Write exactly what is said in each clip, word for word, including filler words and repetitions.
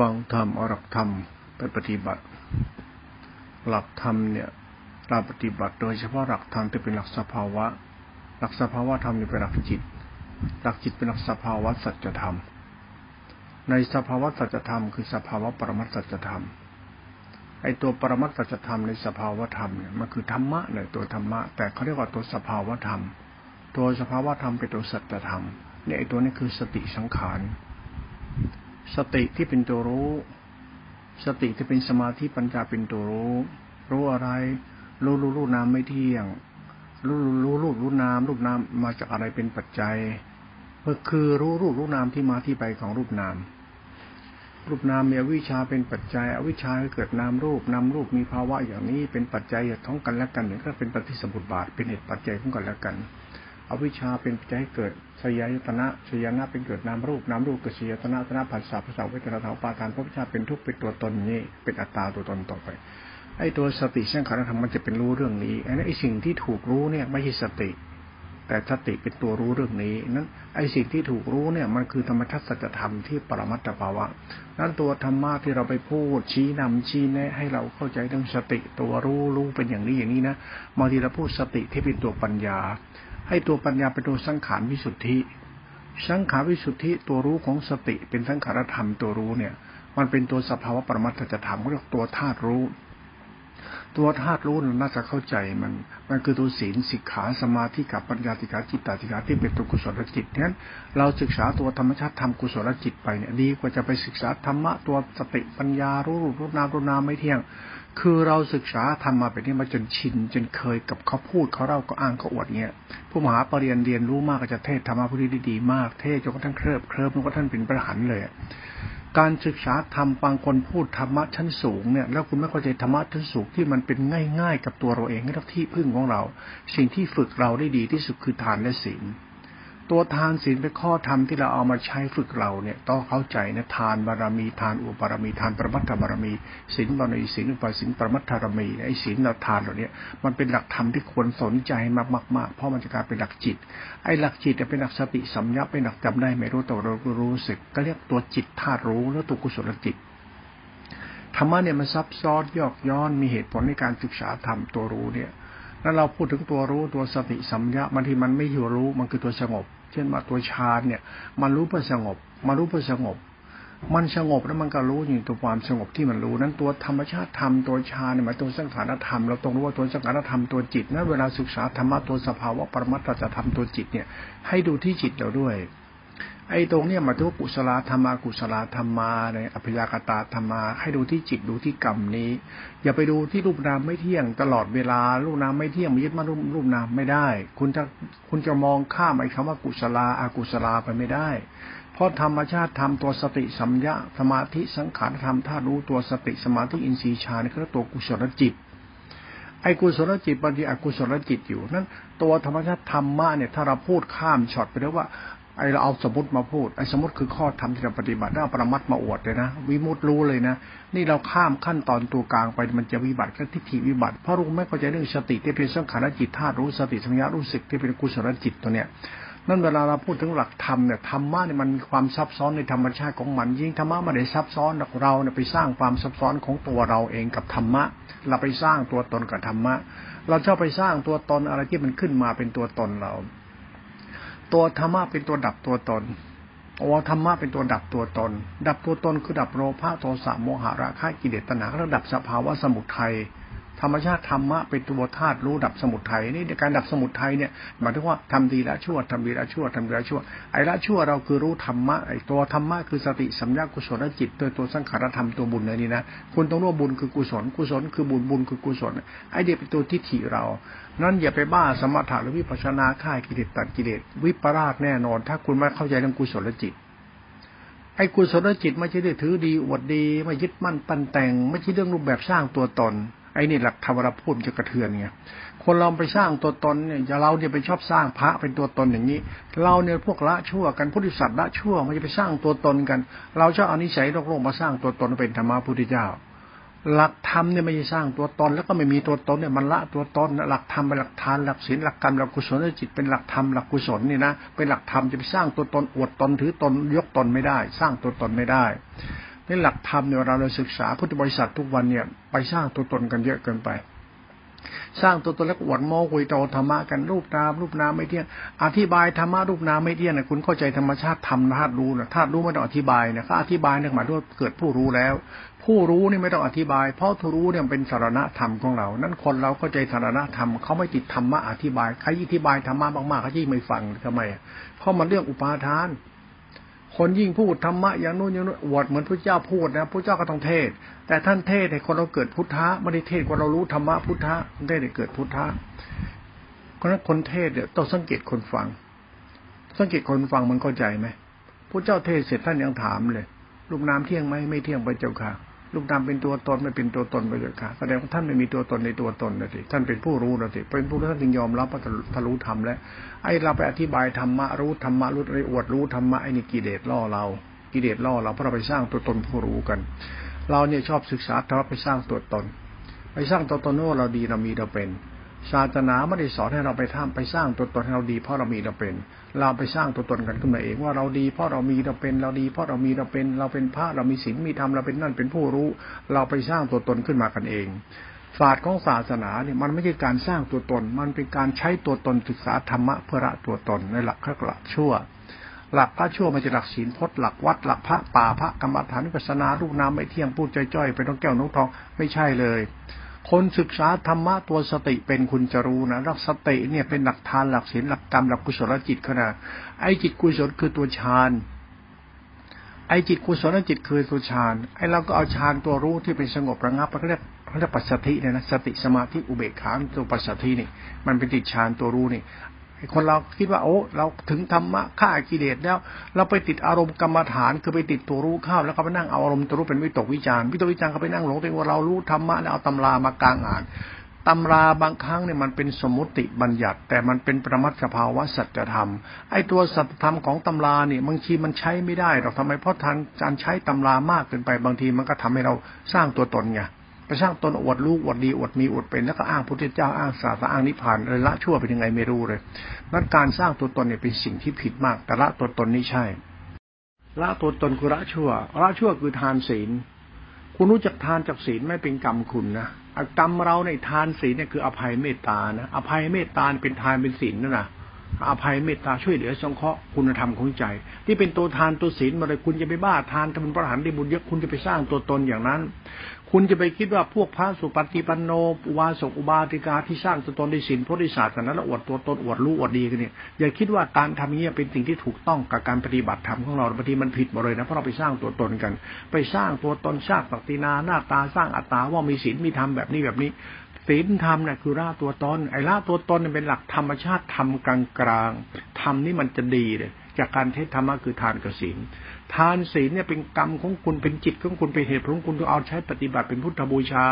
ฟังธรรมเอาหลักธรรมไปปฏิบัติหลักธรรมเนี่ยเราปฏิบัติโดยเฉพาะหลักธรรมที่เป็นหลักสภาวะหลักสภาวะธรรมเป็นหลักจิตหลักจิตเป็นหลักสภาวะสัจธรรมในสภาวะสัจธรรมคือสภาวะปรมัตถสัจธรรมไอตัวปรมัตถสัจธรรมในสภาวะธรรมเนี่ยมันคือธรรมะเลยตัวธรรมะแต่เขาเรียกว่าตัวสภาวะธรรมตัวสภาวะธรรมเป็นตัวสัจธรรมเนี่ยไอตัวนี้คือสติสังขารสติที่เป็นตัวรู้สติที่เป็นสมาธิปัญญาเป็นตัวรู้รู้อะไรรู้รู้รู้นามไม่เที่ยงรู้รู้รู้รู้นามรูปนามมาจากอะไรเป็นปัจจัยก็คือรู้รูปรู้นามที่มาที่ไปของรูปนามรูปนามมีอวิชชาเป็นปัจจัยอวิชชาเกิดนามรูปนามรูปมีภาวะอย่างนี้เป็นปัจจัยท้องกันและกันเนี่ยก็เป็นปฏิสัมพุทธบาทเป็นเหตุปัจจัยของกันและกันอวิชชาเป็นปัจจัยให้เกิดสยายตนะสยายนะเป็นเกิดนามรูปนามรูปเกิดสยายตนะตนะผัสสะผัสสะเวทนาอุปาทานภพชาติเป็นทุกข์เป็นตัวตนนี้เป็นอัตตาตัวตนต่อไปไอ้ตัวสติสังขารธรรมมันจะเป็นรู้เรื่องนี้ไอ้นั้นไอ้สิ่งที่ถูกรู้เนี่ยไม่ใช่สติแต่สติเป็นตัวรู้เรื่องนี้นั้นไอ้สิ่งที่ถูกรู้เนี่ยมันคือธรรมชาติสัจธรรมที่ปรมัตถภาวะนั้นตัวธรรมะที่เราไปพูดชี้นำชี้แนะให้เราเข้าใจเรื่องสติตัวรู้รู้เป็นอย่างนี้อย่างนี้นะบางทีเราพูดสติที่เป็นตัวปัญญาให้ตัวปัญญาเป็นตัวสังขารวิสุทธิสังขารวิสุทธิตัวรู้ของสติเป็นสังขารธรรมตัวรู้เนี่ยมันเป็นตัวสภาวะปรมัตถสัจธรรมเรียกตัวธาตุรู้ตัวธาตุรู้น่าจะเข้าใจมันมันคือตัวศีลสิกขาสมาธิกับปัญญาสิกขาจิตตสิกขาที่เป็นตัวกุศลจิตนั้นเราศึกษาตัวธรรมชาติธรรมกุศลจิตไปเนี่ยดีกว่าจะไปศึกษาธรรมะตัวสติปัญญารู้รูปรูปนามรูปนามไม่เที่ยงคือเราศึกษาธรรมมาเป็นที่มาจนชินจนเคยกับเขาพูดเขาเล่าก็อ้างก็อวดเงี้ยผู้มหาปริญญาเรียนรู้มากก็จะเทศธรรมะผู้ดีดีมากเทศจนกระทั่งเคลิบเคลิ้มจนกระทั่งเป็นพระหันเลยการศึกษาธรรมบางคนพูดธรรมะชั้นสูงเนี่ยแล้วคุณไม่เข้าใจธรรมะชั้นสูงที่มันเป็นง่ายๆกับตัวเราเองและที่พึ่งของเราสิ่งที่ฝึกเราได้ดีที่สุดคือทานและศีลตัวทานศีลเป็นข้อธรรมที่เราเอามาใช้ฝึกเราเนี่ยต้องเข้าใจนะทานบารมีทานอุปบารมีทานปรมัตถบารมีศีลบารมีศีลอุปบารมีศีลปรมัตถบารมีไอ้ศีลและทานเหล่านี้มันเป็นหลักธรรมที่ควรสนใจมากๆเพราะมันจะกลายเป็นหลักจิตไอ้หลักจิตจะเป็นหลักสติสัมยาเป็นหลักจำได้ไม่รู้ตัวรู้สึกก็เรียกตัวจิตธาตุรู้แล้วตัวกุศลจิตธรรมะเนี่ยมันซับซ้อนยอกย้อนมีเหตุผลในการศึกษาธรรมตัวรู้เนี่ยแล้วเราพูดถึงตัวรู้ตัวสติสัมยาบางทีมันไม่อยู่รู้มันคือตัวสงบเช่นว่าตัวฌานเนี่ยมันรู้เพื่อสงบมันรู้เพื่อสงบมันสงบแล้วมันก็รู้อยู่ตัวความสงบที่มันรู้นั้นตัวธรรมชาติธรรมตัวฌานเนี่ยหมายตัวสังขารธรรมเราต้องรู้ว่าตัวสังขารธรรมตัวจิตนั้นเวลาศึกษาธรรมะตัวสภาวะปรมัตถสัจธรรมตัวจิตเนี่ยให้ดูที่จิตเราด้วยไอ้ตรงเนี่ยมาตัวกุศลธรรมากุศลธรรมาในอัพยากตาธรรมาให้ดูที่จิตดูที่กรรมนี้อย่าไปดูที่รูปนามไม่เที่ยงตลอดเวลารูปนามไม่เที่ยงยึดมารูปรูปนามไม่ได้คุณจะคุณจะมองข้ามไอ้คำว่ากุศลาอกุศลาไปไม่ได้เพราะธรรมชาติธรรมตัวสติสัมยะสมาธิสังขารธรรมถ้ารู้ตัวสติสมาธิอินทรีย์ฌานคือตัวกุศลจิตไอ้กุศลจิตบางทีอกุศลจิตอยู่นั้นตัวธรรมชาติธรรมะเนี่ยถ้าเราพูดข้ามช็อตไปแล้วว่าไอเราเอาสมมติมาพูดไอสมมติคือข้อธรรมที่เราปฏิบัติแล้วปรมัตถ์มาอวดเลยนะวิมุตติรู้เลยนะนี่เราข้ามขั้นตอนตัวกลางไปมันจะวิบัติก็ทิฏฐิวิบัติเพราะรู้ไม่เข้าใจเรื่องสติที่เป็นสังขารจิตธาตุรู้สติสัมยารู้สึกที่เป็นกุศลจิตตัวเนี้ยนั่นเวลาเราพูดถึงหลักธรรมเนี่ยธรรมะเนี่ยมันมีความซับซ้อนในธรรมชาติของมันยิ่งธรรมะไม่ได้ซับซ้อนเราเนี่ยไปสร้างความซับซ้อนของตัวเราเองกับธรรมะเราไปสร้างตัวตนกับธรรมะเราชอบไปสร้างตัวตนอะไรที่มันขึ้นมาเป็นตัวตนเราตัวธรรมะเป็นตัวดับตัวตนอ๋อธรรมะเป็นตัวดับตัวตนดับตัวตนคือดับโลภะโทสะโมหะราคะกิเลสตัณหาระดับสภาวะสมุทัยธรรมชาติธรรมะเป็นตัวธาตุรู้ดับสมุทัยนี่ในการดับสมุทัยเนี่ยหมายถึงว่าทำดีละชั่วทำดีละชั่วทำดีละชั่วไอ้ละชั่วเราคือรู้ธรรมะไอ้ตัวธรรมะคือสติสัมยากุศลจิตตัวตัวสังขารธรรมตัวบุญเลยนี่นะคุณต้องรู้ว่าบุญคือกุศลกุศลคือบุญบุญคือกุศลไอ้เด็กเป็นตัวทิฏฐิเรานั่นอย่าไปบ้าสมถะหรือวิปัสสนาฆ่ากิเลสตัดกิเลสวิปลาสแน่นอนถ้าคุณไม่เข้าใจเรื่องกุศลจิตไอ้กุศลจิตไม่ใช่เรื่องถือดีอวดดีไม่ยึดมั่นปั้นแต่งไม่ใช่เรื่องรูปแบบสร้างตัวตนไอ้นี่หลักธรรมเราพูดจะกระเทือนไงคนเราไปสร้างตัวตนเนี่ยอย่าเราเนี่ยไปชอบสร้างพระเป็นตัวตนอย่างนี้เราเนี่ยพวกละชั่วกันพุทธิสัตว์ละชั่วมันจะไปสร้างตัวตนกันเราชอบเอานิสัยโลกโลกมาสร้างตัวตนเป็นธรรมะพุทธเจ้าหลักธรรมเนี่ยไม่ใช่สร้างตัวตนแล้วก็ไม่มีตัวตนเนี่ยมันละตัวตนหลักธรรมเป็นหลักทานหลักศีลหลักกรรมหลักกุศลจิตเป็นหลักธรรมหลักกุศลนี่นะเป็นหลักธรรมจะไปสร้างตัวตนอวดตนถือตนยกตนไม่ได้สร้างตัวตนไม่ได้ นี่หลักธรรมเนี่ยเราเราศึกษาพุทธบริษัททุกวันเนี่ยไปสร้างตัวตนกันเยอะเกินไปสร้างตัวตนแล้วอวดโม้คุยโตธรรมะกันรูปนามรูปนามไม่เที่ยงอธิบายธรรมะรูปนามไม่เที่ยงนะคุณเข้าใจธรรมชาติธรรมธาตุรู้นะธาตุรู้ไม่ต้องอธิบายนะเขาอธิบายเนี่ยหมายถึงเกิดผู้รู้แล้วผู้รู้นี่ไม่ต้องอธิบายเพราะผู้รู้เนี่ยเป็นสารณธรรมของเรานั้นคนเราเข้าใจสารณธรรมเขาไม่ติดธรรมะอธิบายใครอธิบายธรรมะมากๆเขายิ่งไม่ฟังทำไมเพราะมันเรื่องอุปาทานคนยิ่งพูดธรรมะอย่างนู้นอย่างนู้นอวดเหมือนพระเจ้าพูดนะพระเจ้าก็ต้องเทศแต่ท่านเทศให้คนเราเกิดพุทธะไม่ได้เทศคนเรารู้ธรรมะพุทธะได้เกิดพุทธะเพราะฉะนั้นคนเทศเนี่ยต้องสังเกตคนฟังสังเกตคนฟังมันเข้าใจไหมพระเจ้าเทศเสร็จท่านยังถามเลยรูปนามเที่ยงไหมไม่เที่ยงพระเจ้าค่ะรูปนามเป็นตัวตนไม่เป็นตัวตนพระเจ้าค่ะแสดงว่าท่านไม่มีตัวตนในตัวตนนะสิท่านเป็นผู้รู้นะสิเป็นผู้รู้ท่านจึงยอมรับว่าท่านรู้ธรรมแล้วไอ้เราไปอธิบายธรรมะรู้ธรรมะรู้อะไรอวดรู้ธรรมะไอ้นี่กิเลสล่อเรากิเลสล่อเราเพราะเราไปสร้างตัวตนผู้รู้กันเราเนี่ยชอบศึกษาธรรมะไปสร้างตัวตนไปสร้างตัวตนว่าเราดีเรามีเราเป็นศาสนาไม่ได้สอนให้เราไปทำไปสร้างตัวตนให้เราดีเพราะเรามีเราเป็นเราไปสร้างตัวตนกันขึ้นมาเองว่าเราดีเพราะเรามีเราเป็นเราดีเพราะเรามีเราเป็นเราเป็นพระเรามีศีลมีธรรมเราเป็นนั่นเป็นผู้รู้เราไปสร้างตัวตนขึ้นมากันเองศาสตร์ของศาสนาเนี่ยมันไม่ใช่การสร้างตัวตนมันเป็นการใช้ตัวตนศึกษาธรรมะเพื่อละตัวตนในหลักข้อกลับชั่วหลักพระชั่วมันจะหลักศีลพจน์หลักวัดหลักพระป่าพระกรรมฐานวิปัสสนารูปนามไม่เที่ยงพูดจ้อยๆไปต้องแก้วน้องทองไม่ใช่เลยคนศึกษาธรรมะตัวสติเป็นคุณจะรู้นะรักสติเนี่ยเป็นหลักทานหลักศีลหลักกรรมหลักกุศลจิตขณะไอ้จิตกุศลคือตัวฌานไอ้จิตกุศลจิตคือตัวฌานไอ้เราก็เอาฌานตัวรู้ที่เป็นสงบระงับเรียกเรียกปัสสัทธิเนี่ยนะสติสมาธิอุเบกขาตัวปัสสัทธินี่มันเป็นติดฌานตัวรู้นี่คนเราคิดว่าโอ้เราถึงธรรมะฆ่ากิเลสแล้วเราไปติดอารมณ์กรรมฐานคือไปติดตัวรู้เข้าแล้วก็ไปนั่งเอาอารมณ์ตัวรู้เป็นวิตกวิจารวิตกวิจารเขาไปนั่งหลงตัวเองว่าเรารู้ธรรมะแล้วเอาตำรามากลางอ่านตำราบางครั้งเนี่ยมันเป็นสมมติบัญญัติแต่มันเป็นประมัติสภาวะสัจธรรมไอ้ตัวสัจธรรมของตำราเนี่ยบางทีมันใช้ไม่ได้หรอกทำไมเพราะทางการใช้ตำรามากเกินไปบางทีมันก็ทำให้เราสร้างตัวตนไงไปสร้างตนอวดลูกอวดดีอวดมีอวดเป็นแล้วก็อ้างพระพุทธเจ้าอ้างศาสนาอ้างนิพพานเลยละชั่วเป็นยังไงไม่รู้เลยนั้นการสร้างตัวตนเนี่ยเป็นสิ่งที่ผิดมากแต่ละตัวตนนี่ใช่ละตัวตนคือละชั่วละชั่วคือทานศีลคุณรู้จักทานจากศีลไม่เป็นกรรมคุณนะกรรมเราในทานศีลเนี่ยคืออภัยเมตตานะอภัยเมตตาเป็นทานเป็นศีลนั่นน่ะอภัยเมตตาช่วยเหลือสงเคราะห์คุณธรรมของใจที่เป็นตัวทานตัวศีลมาเลยคุณจะไปบ้าทานทำบุญพระอรหันต์ได้บุญเยอะคุณจะไปสร้างตัวตนอย่างนั้นคุณจะไปคิดว่าพวกพระสุปฏิปันโนอุบาสกอุบาสิกาที่สร้างตัวตนในศีลพจน์ในศาสนาและอวดตัวตนอวดรู้อวดดีกันเนี่ยอย่าคิดว่าการทำอย่างนี้เป็นสิ่งที่ถูกต้องกับการปฏิบัติธรรมของเราบางทีมันผิดหมดเลยนะเพราะเราไปสร้างตัวตนกันไปสร้างตัวตนสร้างปฏินาหน้าตาสร้างอัตตาว่ามีศีลมีธรรมแบบนี้แบบนี้ศีลธรรมเนี่ยคือละตัวตนไอ้ละตัวตนเนี่ยเป็นหลักธรรมชาติธรรมกลางๆธรรมนี่มันจะดีเลยจากการเทศธรรมะคือทานกับศีลทานศีลเนี่ยเป็นกรรมของคุณเป็นจิตของคุณเป็นเหตุผลของคุณต้องเอาใช้ปฏิบัติเป็นพุทธบูชา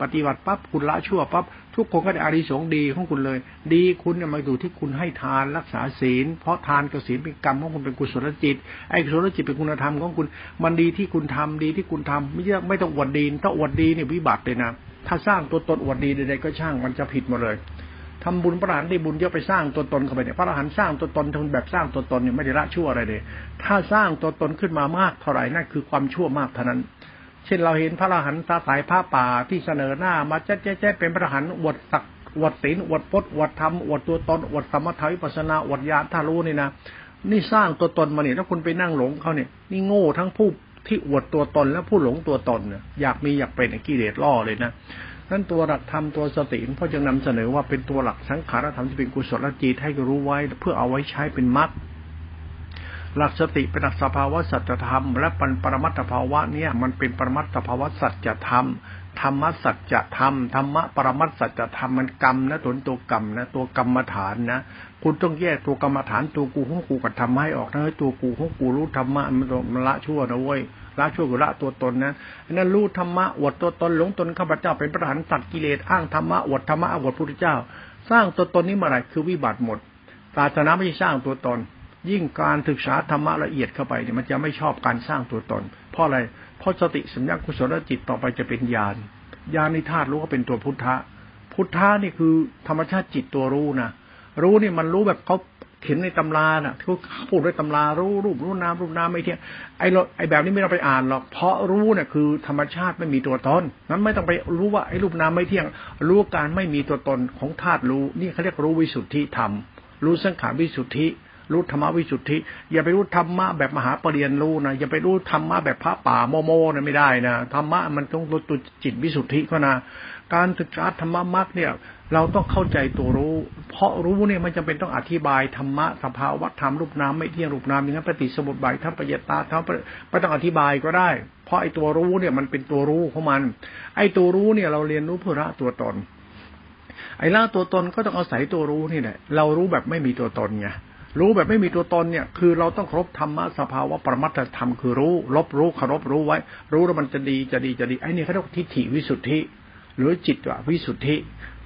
ปฏิบัติปั๊บคุณละชั่วปั๊บทุกคนก็ได้อานิสงส์ดีของคุณเลยดีคุณเนี่ยมาดูที่คุณให้ทานรักษาศีลเพราะทานกับศีลเป็นกรรมของคุณเป็นกุศลจิตไอ้กุศลจิตเป็นคุณธรรมของคุณมันดีที่คุณทำดีที่คุณทำไม่ใช่ไม่ต้องอวดดีถ้าอวดดีเนี่ยวิบัติเลยนะถ้าสร้างตัวตนอวดดีใดๆก็ช่างมันจะผิดหมดเลยทำบุญพระอรหันต์ได้บุญเยอะไปสร้างตัวตนเข้าไปเนี่ยพระอรหันต์สร้างตัวตนทำแบบสร้างตัวตนเนี่ยไม่ได้ละชั่วอะไรเลยถ้าสร้างตัวตนขึ้นมามากเท่าไหร่นั่นคือความชั่วมากเท่านั้นเช่นเราเห็นพระอรหันต์ตาสายผ้าป่าที่เสนอหน้ามาแจ๊ะแจ๊ะแจ๊ะเป็นพระอรหันต์อวดศักดิ์อวดศีลอวดพจน์อวดธรรมอวดตัวตนอวดสมถะวิปัสสนาอวดญาณธาตุนี่นะนี่สร้างตัวตนมาเนี่ยแล้วคุณไปนั่งหลงเขาเนี่ยนี่โง่ทั้งผู้ที่อวดตัวตนและผู้หลงตัวตนเนี่ยอยากมีอยากเป็นกิเลสล่อเลยนะนั่นตัวหลักธรรมตัวสติพ่อจึงนำเสนอว่าเป็นตัวหลักสังขารธรรมที่เป็นกุศลจิตให้รู้ไว้เพื่อเอาไว้ใช้เป็นมรรคหลักสติเป็นหลักสภาวะสัจธรรมและปัญปรมัตถภาวะเนี่ยมันเป็นปรมัตถภาวะสัจธรรมธรรมสัจธรรมธรรมปรมัตถสัจธรรมมันกรรมนะตัวตัวกรรมนะตัวกรรมฐานนะคุณต้องแยกตัวกรรมฐานตัวกูของกูกับธรรมะให้ออกนะตัวกูของกูรู้ธรรมะมันละชั่วนะเว้ยละชั่วกุละตัวตนนะนั่นรู้ธรรมะอวดตัวตนหลงตนข้าพเจ้าเป็นพระอรหันต์ตัดกิเลสอ้างธรรมะอวดธรรมะอวดพระพุทธเจ้าสร้างตัวตนนี้เมื่อไหร่คือวิบัติหมดศาสนาไม่ใช่สร้างตัวตนยิ่งการศึกษาธรรมะละเอียดเข้าไปเนี่ยมันจะไม่ชอบการสร้างตัวตนเพราะอะไรเพราะสติสัมยากุศลจิตต่อไปจะเป็นญาณญาณในธาตุรู้ก็เป็นตัวพุทธะพุทธะนี่คือธรรมชาติจิตตัวรู้นะรู้นี่มันรู้แบบเขา เขียนในตำราน่ะทุกพูดด้วยตำรารู้รูปรู้นามรูปนามไม่เที่ยงไอ้ไอ้แบบนี้ไม่ต้องไปอ่านหรอกเพราะรู้เนี่ยคือธรรมชาติไม่มีตัวตนนั้นไม่ต้องไปรู้ว่าไอ้รูปนามไม่เที่ยงรู้การไม่มีตัวตนของธาตุรู้นี่เขาเรียกรู้วิสุทธิธรรมรู้สังขารวิสุทธิรู้ธรรมวิสุทธิอย่าไปรู้ธรรมะแบบมหาปริญญารู้นะอย่าไปรู้ธรรมะแบบพระป่าโมโมนะไม่ได้นะธรรมะมันต้องรู้ตัวจิตวิสุทธิเขานะการศึกษาธรรมะมรรคเนี่ยเราต้องเข้าใจตัวรู้เพราะรู้เนี่ยมันจำเป็นต้องอธิบายธรรมะสภาวะธรรมรูปนามไม่เที่ยงรูปนามอย่างนั้นปฏิสมุปบาททั้งปยตาทั้งไม่ต้องอธิบายก็ได้เพราะไอ้ตัวรู้เนี่ยมันเป็นตัวรู้ของมันไอ้ตัวรู้เนี่ยเราเรียนรู้เพื่อละตัวตนไอ้ละตัวตนก็ต้องอาศัยตัวรู้นี่แหละเรารู้แบบไม่มีตัวตนไงรู้แบบไม่มีตัวตนเนี่ยคือเราต้องเคารพธรรมะสภาวะประมัตถธรรมคือรู้ลบรู้เคารพรู้ไว้รู้แล้วมันจะดีจะดีจะดีไอ้นี่เขาเรียกทิฏฐิวิสุทธิหรือจิตวิสุทธิ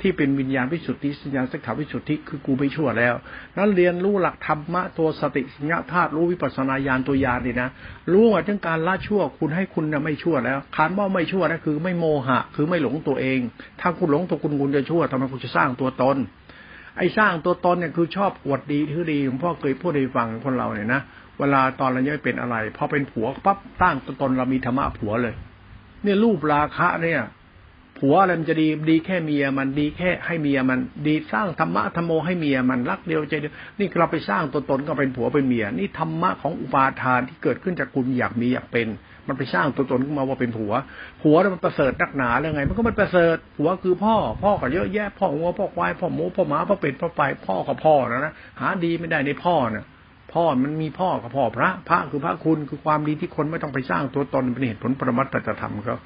ที่เป็นวิญญาณวิสุทธิสัญญาสังขารวิสุทธิคือกูไม่ชั่วแล้วนั้นเรียนรู้หลักธรรมะตัวสติสัญญาธาตุรู้วิปัสสนาญาณตัวญาณนี่นะรู้ว่าถึงการละชั่วคุณให้คุณน่ะไม่ชั่วแล้วคานว่าไม่ชั่วนะคือไม่โมหะคือไม่หลงตัวเองถ้าคุณหลงตัวคุณคุณจะชั่วทำไมคุณจะสร้างตัวตนไอ้สร้างตัวตนเนี่ยคือชอบอวดดีถือดีหลวงพ่อเคยพูดให้ฟังคนเราเนี่ยนะเวลาตอนเรายังไม่เป็นอะไรพอเป็นผัวปั๊บตั้งตัวตนเรามีธรรมะผัวเลยเนี่ยรูปราคะเนี่ยผัวอะไรมันจะดีดีแค่เมียมันดีแค่ให้เมียมันดีสร้างธรรมะธรรมโมให้เมียมันรักเดียวใจเดียวนี่เราไปสร้างตัวตนก็เป็นผัวเป็นเมียนี่ธรรมะของอุปาทานที่เกิดขึ้นจากคุณอยากมีอยากเป็นมันไปสร้างตัวตนขึ้นมาว่าเป็นผัวผัวมันประเสริฐนักหนาแล้วไงมันก็มันประเสริฐผัวคือพ่อพ่อก็เยอะแยะพ่อวัวพ่อควายพ่อหมูพ่อหมาพ่อเป็ดพ่อไก่พ่อกับพ่อนะนะหาดีไม่ได้ในพ่อนะพ่อมันมีพ่อกับพ่อพระพระคือพระคุณคือความดีที่คนไม่ต้องไปสร้างตัวตนเป็นเหตุผลประมัตถธรรมก็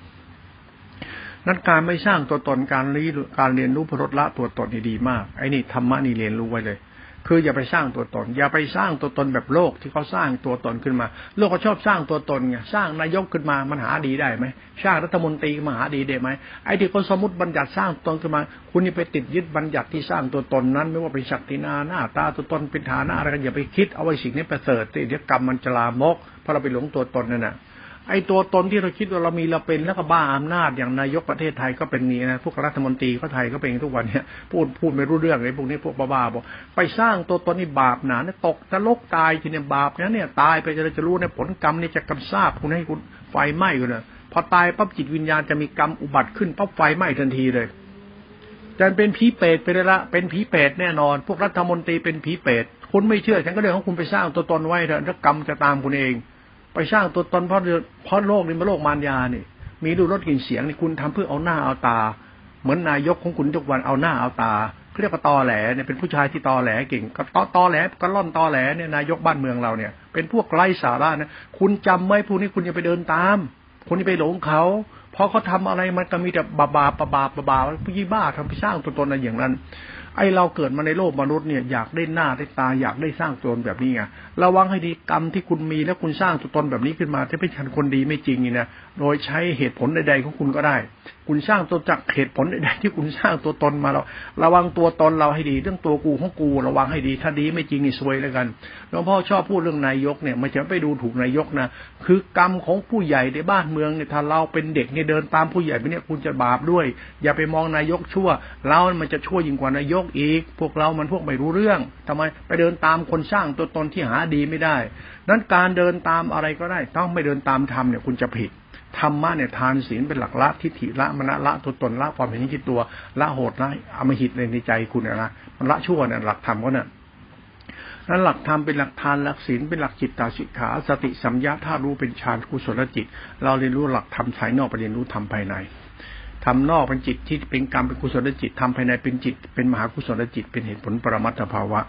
นั้นการไม่สร้างตัวตนการเรียนการเรียนรู้พรตละตัวตนดีมากไอ้นี่ธรรมะนี่เรียนรู้ไว้เลยคืออย่าไปสร้างตัวตนอย่าไปสร้างตัวตนแบบโลกที่เขาสร้างตัวตนขึ้นมาโลกเขาชอบสร้างตัวตนไงสร้างนายกขึ้นมามันหาดีได้ไหมสร้างรัฐมนตรีมาหาดีได้ไหมไอ้ที่เขาสมมติบัญญัติสร้างตนขึ้นมาคุณนี่ไปติดยึดบัญญัติที่สร้างตัวตนนั้นไม่ว่าเป็นศักดินาหน้าตาตัวตนเป็นฐานะอะไรกันอย่าไปคิดเอาไว้สิ่งนี้ประเสริฐที่เดี๋ยวกรรมมันจะลามกเพราะเราไปหลงตัวตนนั่นแหละไอ้ตัวตนที่เราคิดว่าเรามีเราเป็นแล้วก็บ้าอำนาจอย่างนายกประเทศไทยก็เป็นนี้นะพวกรัฐมนตรีก็ไทยก็เป็นทุกวันเนี่ยพูดพูดไม่รู้เรื่องเลยพวกนี้พวกบ้าๆบอกไปสร้างตัวตนนี่บาปหนาเนี่ยตกนรกตายทีเนี่ยบาปนะเนี่ยตายไปจะจะรู้ในผลกรรมนี่จะกำซาบคุณให้คุณไฟไหม้คุณนะพอตายปั๊บจิตวิญญาณจะมีกรรมอุบัติขึ้นปั๊บไฟไหม้ทันทีเลยจะเป็นผีเปรตไปเลยละเป็นผีเปรตแน่นอนพวกรัฐมนตรีเป็นผีเปรตคุณไม่เชื่อฉันก็เรื่องของคุณไปสร้างตัวตนไว้เถอะแล้วกรรมจะตามคุณเองไปสร้างตัวตนเพราะเพราะโลกนี่มันโลกมารยานี่มีดูรถกลิ่นเสียงนี่คุณทำเพื่อเอาหน้าเอาตาเหมือนนายกของคุณทุกวันเอาหน้าเอาตาเรียกว่าตอแหลเนี่ยเป็นผู้ชายที่ตอแหลเก่งก็ตอตอแหลก็ล่อนตอแหลเนี่ยนายกบ้านเมืองเราเนี่ยเป็นพวกไร้สาระนะคุณจำไว้พวกนี้คุณอย่าไปเดินตามคนที่ไปหลงเขาเพราะเขาทำอะไรมันก็มีแต่บาบาปบาปบาผู้ยี่บ้าทำไปสร้างตัวตนอะไรอย่างนั้นไอเราเกิดมาในโลกมนุษย์เนี่ยอยากได้หน้าได้ตาอยากได้สร้างตัวตนแบบนี้ไงระวังให้ดีกรรมที่คุณมีแล้วคุณสร้างตัวตนแบบนี้ขึ้นมาจะเป็นคนดีไม่จริงนี่นะโดยใช้เหตุผลใดๆของคุณก็ได้คุณสร้างตัวจากเหตุผลใดๆที่คุณสร้างตัวตนมาเราระวังตัวตนเราให้ดีเรื่องตัวกูของกูระวังให้ดีถ้าดีไม่จริงนี่ซวยแล้วกันหลวงพ่อชอบพูดเรื่องนายกเนี่ยไม่ใช่ไปดูถูกนายกนะคือกรรมของผู้ใหญ่ในบ้านเมืองเนี่ยถ้าเราเป็นเด็กเนี่ยเดินตามผู้ใหญ่ไปเนี่ยคุณจะบาปด้วยอย่าไปมองนายกชั่วเรามันจะชั่วยิ่งกว่านายกอีกพวกเรามันพวกไม่รู้เรื่องทำไมไปเดินตามคนสร้างตัวตนที่หาดีไม่ได้นั้นการเดินตามอะไรก็ได้ต้องไม่เดินตามธรรมเนี่ยคุณจะผิดธรรมะเนี่ยทานศีลเป็นหลักละทิฏฐิละมณะละตัวตนละความเห็นที่ตัวละโหดละอมหิตในใจคุณนะมันละชั่วเนี่ยหลักธรรมก็เนี่ยนั้นหลักธรรมเป็นหลักทานหลักศีลเป็นหลักจิตตาสิกขาสติสัมยาธารู้เป็นฌานกุศลจิตเราเรียนรู้หลักธรรมภายนอกเรียนรู้ธรรมภายในทำนอกเป็นจิตที่เป็นกรรมเป็นกุศลจิตทำภายในเป็นจิตเป็นมหากุศลจิตเป็นเหตุผลปรมัตถภาวะ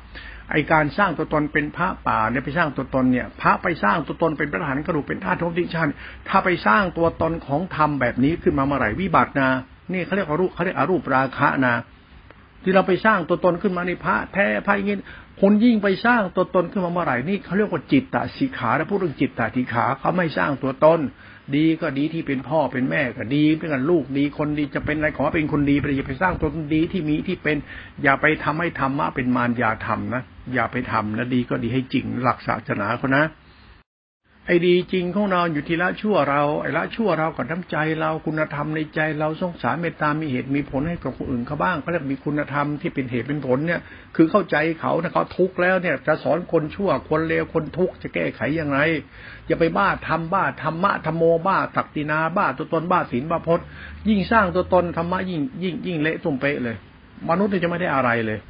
ไอการสร้างตัวตนเป็นพระป่าเนี่ยไปสร้างตัวตนเนี่ยพระไปสร้างตัวตนเป็นพระอรหันต์กระดูกเป็นธาตุทวดิชันถ้าไปสร้างตัวตนของธรรมแบบนี้ขึ้นมาเมื่อไหร่วิบัตินะนี่เขาเรียกอรูปเขาเรียกอรูปราคะนะที่เราไปสร้างตัวตนขึ้นมาในพระแท้พระอย่างนี้คนยิ่งไปสร้างตัวตนขึ้นมาเมื่อไหร่นี่เขาเรียกว่าจิตตสิกขาและพูดเรื่องจิตตสิกขาเขาไม่สร้างตัวตนดีก็ดีที่เป็นพ่อเป็นแม่ก็ดีเป็นกันลูกดีคนดีจะเป็นอะไรขอเป็นคนดีไปอย่าไปสร้างตัวตนดีที่มีที่เป็นอย่าไปทำให้ธรรมะเป็นมารยาธรรมนะอย่าไปทำนะดีก็ดีให้จริงหลักศาสนาเขานะ ไอ้ดีจริงของเราอยู่ที่ละชั่วเราไอ้ละชั่วเรากับน้ำใจเราคุณธรรมในใจเราสงสารเมตตามีเหตุมีผลให้กับคนอื่นเขาบ้างเขาเรียกมีคุณธรรมที่เป็นเหตุเป็นผลเนี่ยคือเข้าใจเขานะเขาทุกข์แล้วเนี่ยจะสอนคนชั่วคนเลวคนทุกข์จะแก้ไขยังไงอย่าไปบ้าทำบ้าธรรมะธรรมโมบ้าศักดินาบ้าตัวตนบ้าศีลบ้าพจน์ยิ่งสร้างตัวตนธรรมะยิ่งยิ่งยิ่งเละตุ่มเปะเลยมนุษย์จะไม่ได้อะไรเลย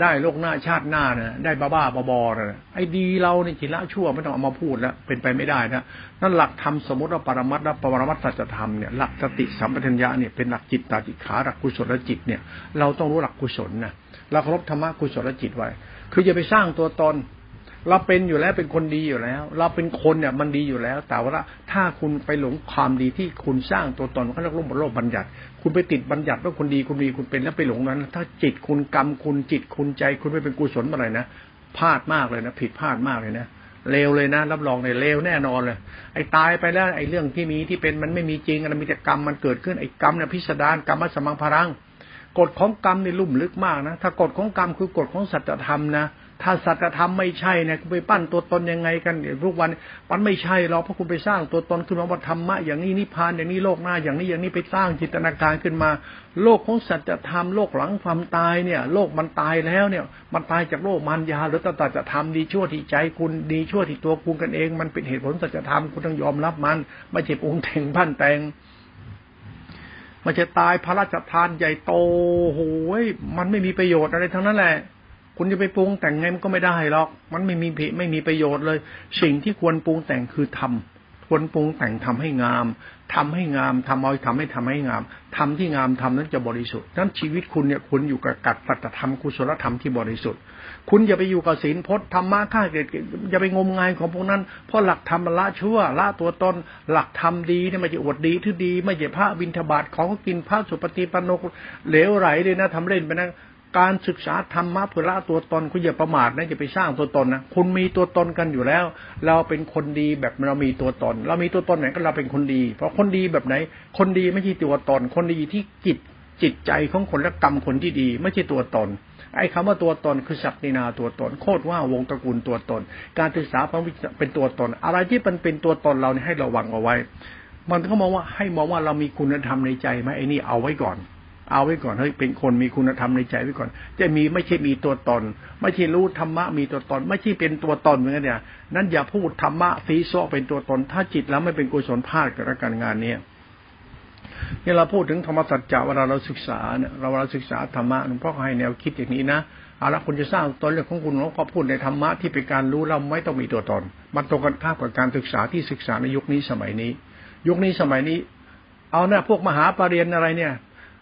ได้โลกหน้าชาติหน้านะได้บ้าบ้าบอๆนะไอ้ดีเราในจิตละชั่วไม่ต้องเอามาพูดแล้วเป็นไปไม่ได้นะนั่นหลักธรรมสมมติว่าปรมัตถ์และปรมัตถสัจธรรมเนี่ยหลักสติสัมปชัญญะเนี่ยเป็นหลักจิตตาจิตขาหลักกุศลจิตเนี่ยเราต้องรู้หลักกุศลนะเราเคารพธรรมะกุศลจิตไว้คืออย่าไปสร้างตัวตนเราเป็นอยู่แล้วเป็นคนดีอยู่แล้วเราเป็นคนเนี่ยมันดีอยู่แล้วแต่ว่าถ้าคุณไปหลงความดีที่คุณสร้างตัวตนเขาเรียกล้มบนโลกบัญญัติคุณไปติดบัญญัติว่าคนดีคุณดีคุณเป็นแล้วไปหลงนั้นถ้าจิตคุณกรรมคุณจิตคุณใจคุณไม่เป็นกุศลอะไรนะพลาดมากเลยนะผิดพลาดมากเลยนะเลวเลยนะรับรองเลยเลวแน่นอนเลยไอ้ตายไปแล้วไอ้เรื่องที่มีที่เป็นมันไม่มีจริงมันมีแต่กรรมมันเกิดขึ้นไอ้กรรมเนี่ยพิสดารกรรมมัสมังพลังกฎของกรรมนี่ลุ่มลึกมากนะถ้ากฎของกรรมคือกฎของสัจธรรมนะถ้าสัจธรรมไม่ใช่เนี่ยคุณไปปั้นตัวตนยังไงกันทุกวันมันไม่ใช่หรอกเพราะคุณไปสร้างตัวตนขึ้นมาว่าธรรมะอย่างนี้นิพพานอย่างนี้โลกหน้าอย่างนี้อย่างนี้ไปสร้างจินตนาการขึ้นมาโลกของสัจธรรมโลกหลังความตายเนี่ยโลกมันตายแล้วเนี่ยมันตายจากโลกมารยาหรือตตัจธรรมดีชั่วที่ใจคุณดีชั่วที่ตัวคุณกันเองมันเป็นเหตุผลสัจธรรมคุณต้องยอมรับมันไม่ใช่องค์แต่งพันแต่งมันจะตายพระราชทานใหญ่โตโหยมันไม่มีประโยชน์อะไรทั้งนั้นแหละคุณจะไปปรุงแต่งไงมันก็ไม่ได้หรอกมันไม่มีไม่มีประโยชน์เลยสิ่งที่ควรปรุงแต่งคือทำควรปรุงแต่งทำให้งามทำให้งามทำเอาทำให้ทำให้งามทำที่งามทำนั้นจะบริสุทธิ์นั้นชีวิตคุณเนี่ยคุณอยู่กับกัดสัจธรรมกุศลธรรมที่บริสุทธิ์คุณอย่าไปอยู่กับศีลพจน์ธรรมะข้าเกศอย่าไปงมงายของพวกนั้นเพราะหลักธรรมละชั่วละตัวตนหลักธรรมดีเนี่ยไม่ใช่อวดดีที่ดีไม่ใช่พระบิณฑบาตของกินพระสุปฏิปันโนเหลวไหลเลยนะทำเล่นไปนะการศึกษาธรรมะเพื่อละตัวตนคุณอย่าประมาทนะอย่าไปสร้างตัวตนนะคุณมีตัวตนกันอยู่แล้วเราเป็นคนดีแบบเรามีตัวตนเรามีตัวตนไหนก็เราเป็นคนดีเพราะคนดีแบบไหนคนดีไม่ใช่ตัวตนคนดีที่จิตจิตใจของคนและกรรมคนที่ดีไม่ใช่ตัวตนไอ้คำว่าตัวตนคือศักดินาตัวตนโคตรว่าวงตระกูลตัวตนการศึกษาความเป็นตัวตนอะไรที่มันเป็นตัวตนเราให้ระวังเอาไว้มันก็มองว่าให้มองว่าเรามีคุณธรรมในใจไหมไอ้นี่เอาไว้ก่อนเอาไว้ก่อนเฮ้ยเป็นคนมีคุณธรรมในใจไว้ก่อนจะมีไม่ใช่มีตัวตนไม่ใช่รู้ธรรมะมีตัวตนไม่ใช่เป็นตัวตนเหมือนกันเนี่ยนั้นอย่าพูดธรรมะซีซ้อเป็นตัวตนถ้าจิตแล้วไม่เป็นกุศลพลาดกับการงานเนี่ยเนี่ยเราพูดถึงธรรมสัจจะเวลาเราศึกษาเนี่ยเราเวลาศึกษาธรรมะหลวงพ่อให้แนวคิดอย่างนี้นะเอาละคุณจะสร้างตนเรื่องของคุณหลวงพ่อพูดในธรรมะที่เป็นการรู้เราไม่ต้องมีตัวตนมันตรงกันข้ามกับการศึกษาที่ศึกษาในยุคนี้สมัยนี้ยุคนี้สมัยนี้เอาเนี่ยพวกมหาปริญญาอะไรเนี่ย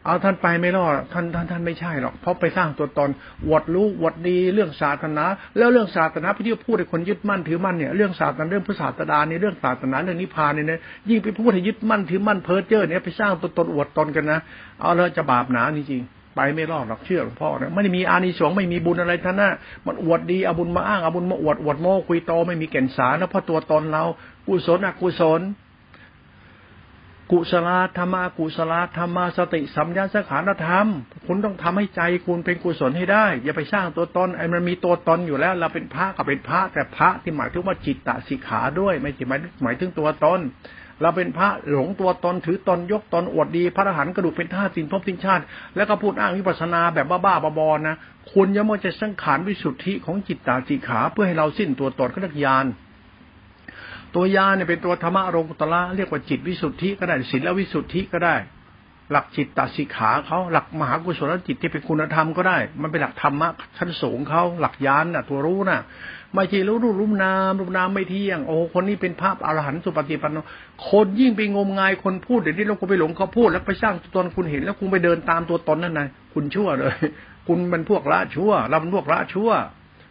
เอาท่านไปไม่รอดท่านท่านท่านไม่ใช่หรอกเพราะไปสร้างตัวตนอวดรู้อวดดีเรื่องศาสนาแล้วเรื่องศาสนาพี่ที่พูดให้คนยึดมั่นถือมั่นเนี่ยเรื่องศาสนาเรื่องพระศาสดาเนี่ยเรื่องศาสนาเรื่องนิพพานเนี่ยนะยิ่งไปพูดให้ยึดมั่นถือมั่นเพ้อเจ้อเนี่ยไปสร้างตัวตนอวดตนกันนะเอาแล้วจะบาปหนาจริงๆไปไม่รอดหรอกเชื่อหลวงพ่อนะไม่ได้มีอานิสงส์ไม่มีบุญอะไรท่านน่ะมันอวดดีเอาบุญมาอ้างเอาบุญมาอวดอวดโม้คุยโตไม่มีแก่นสารนะเพราะตัวตนเรากุศลอกุศลกุศลธรรมะกุศลธรรมะสติสัมยาสังขารธรรมคุณต้องทำให้ใจคุณเป็นกุศลให้ได้อย่าไปสร้างตัวตนไอ้มันมีตัวตนอยู่แล้วเราเป็นพระก็เป็นพระแต่พระที่หมายถึงว่าจิตตสิกขาด้วยไม่ใช่หมายหมายถึงตัวตนเราเป็นพระหลงตัวตนถือตนยกตนอวดดีพระอรหันต์กระดูกเป็นธาตุสิ้นภพสิ้นชาติแล้วก็พูดอ้างวิปัสสนาแบบบ้าๆบอๆนะคุณอย่ามัวจะสังขารวิสุทธิของจิตตสิกขาเพื่อให้เราสิ้นตัวตนก็เรียกญาณตัวญาณเนี่ยเป็นตัวธรรมะโลกุตระเรียกว่าจิตวิสุทธิก็ได้ศีลวิสุทธิก็ได้หลักจิตตสิกขาเขาหลักมหากุศลจิตที่เป็นคุณธรรมก็ได้มันเป็นหลักธรรมะชั้นสูงเขาหลักญาณน่ะตัวรู้น่ะไม่ใช่รู้รูปรูปนามรูปนามไม่เที่ยงโอ้คนนี้เป็นพระอรหันต์สุปฏิปันโนคนยิ่งไปงมงายคนพูดเดี๋ยวนี้เราก็ไปหลงเขาพูดแล้วไปสร้างตัวตนคุณเห็นแล้วคุณไปเดินตามตัวตนนั่นไงคุณชั่วเลยคุณเป็นพวกละชั่วเราเป็นพวกละชั่ว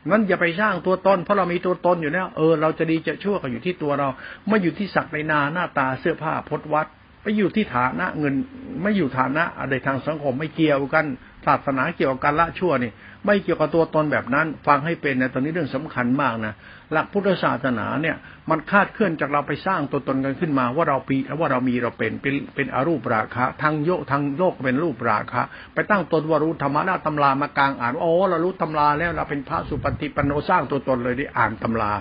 มันอย่าไปสร้างตัวตนเพราะเรามีตัวตนอยู่แล้วเออเราจะดีจะชั่วก็อยู่ที่ตัวเราไม่อยู่ที่ศักดินาหน้าตาเสื้อผ้าพจน์วัดไปอยู่ที่ฐานะเงินไม่อยู่ฐานะอะไรทางสังคมไม่เกี่ยวกันศาสนาเกี่ยวกับการละชั่วนี่ไม่เกี่ยวกับตัวตนแบบนั้นฟังให้เป็นนะตอนนี้เรื่องสำคัญมากนะหลักพุทธศาสนาเนี่ยมันคาดเคลื่อนจากเราไปสร้างตัวตนกันขึ้นมาว่าเราปีว่าเรามีเราเป็นเป็นเป็นอรูปราคะทางโยทางโลกเป็นรูปราคะไปตั้งตนว่ารู้ธรรมะตำรามากลางอ่านโอ้เรารู้ตำราแล้วเราเป็นพระสุปฏิปันโนสร้างตัวตนเลยได้อ่านตำรา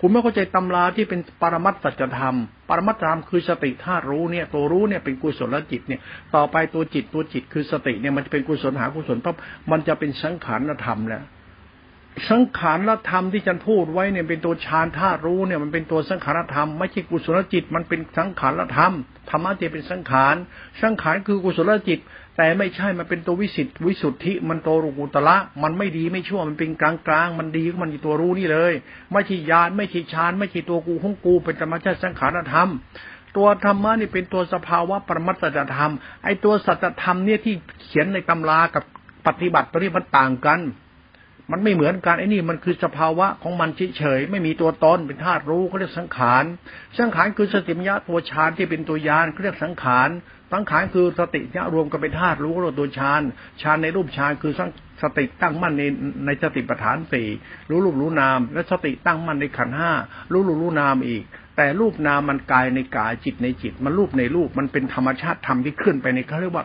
คุณไม่เข้าใจตำราที่เป็นปรมัตถสัจธรรมปรมัตถธรรมคือสติธาตุรู้เนี่ยตัวรู้เนี่ยเป็นกุศลจิตเนี่ยต่อไปตัวจิตตัวจิตคือสติเนี่ยมันจะเป็นกุศลหากุศลปั๊บมันจะเป็นสังขารธรรมแล้วสังขารธรรมที่ฉันพูดไว้เนี่ยเป็นตัวฌานธาตุรู้เนี่ยมันเป็นตัวสังขารธรรมไม่ใช่กุศลจิตมันเป็นสังขารธรรมธรรมะที่เป็นสังขารสังขารคือกุศลจิตแต่ไม่ใช่มันเป็นตัววิสิทธิวิสุทธิมันตัวรูกุตละมันไม่ดีไม่ชั่วมันเป็นกลางกลางมันดีก็มันอยู่ตัวรู้นี่เลยไม่ใช่ญาณไม่ใช่ฌานไม่ใช่ตัวกูของกูเป็นธรรมชาติสังขารธรรมตัวธรรมะนี่เป็นตัวสภาวะปรมัตถสัจธรรมไอ้ตัวสัจธรรมเนี่ยที่เขียนในตำรากับปฏิบัติตัวนี้มันต่างกันมันไม่เหมือนกันไอ้นี่มันคือสภาวะของมันเฉยๆไม่มีตัวตนเป็นธาตุรู้เขาเรียกสังขารสังขารคือสติปัญญาตัวฌานที่เป็นตัวญาณเขาเรียกสังขารสังขารคือสติญาณรวมกันเป็นธาตุรู้เขาเรียกตัวฌานฌานในรูปฌานคือสติตั้งมั่นในในสติปัฏฐานสี่รู้รูปรู้นามและสติตั้งมั่นในขันธ์ห้ารู้รูปรู้นามอีกแต่รูปนามมันกายในกายจิตในจิตมันรูปในรูปมันเป็นธรรมชาติธรรมที่ขึ้นไปในเขาเรียกว่า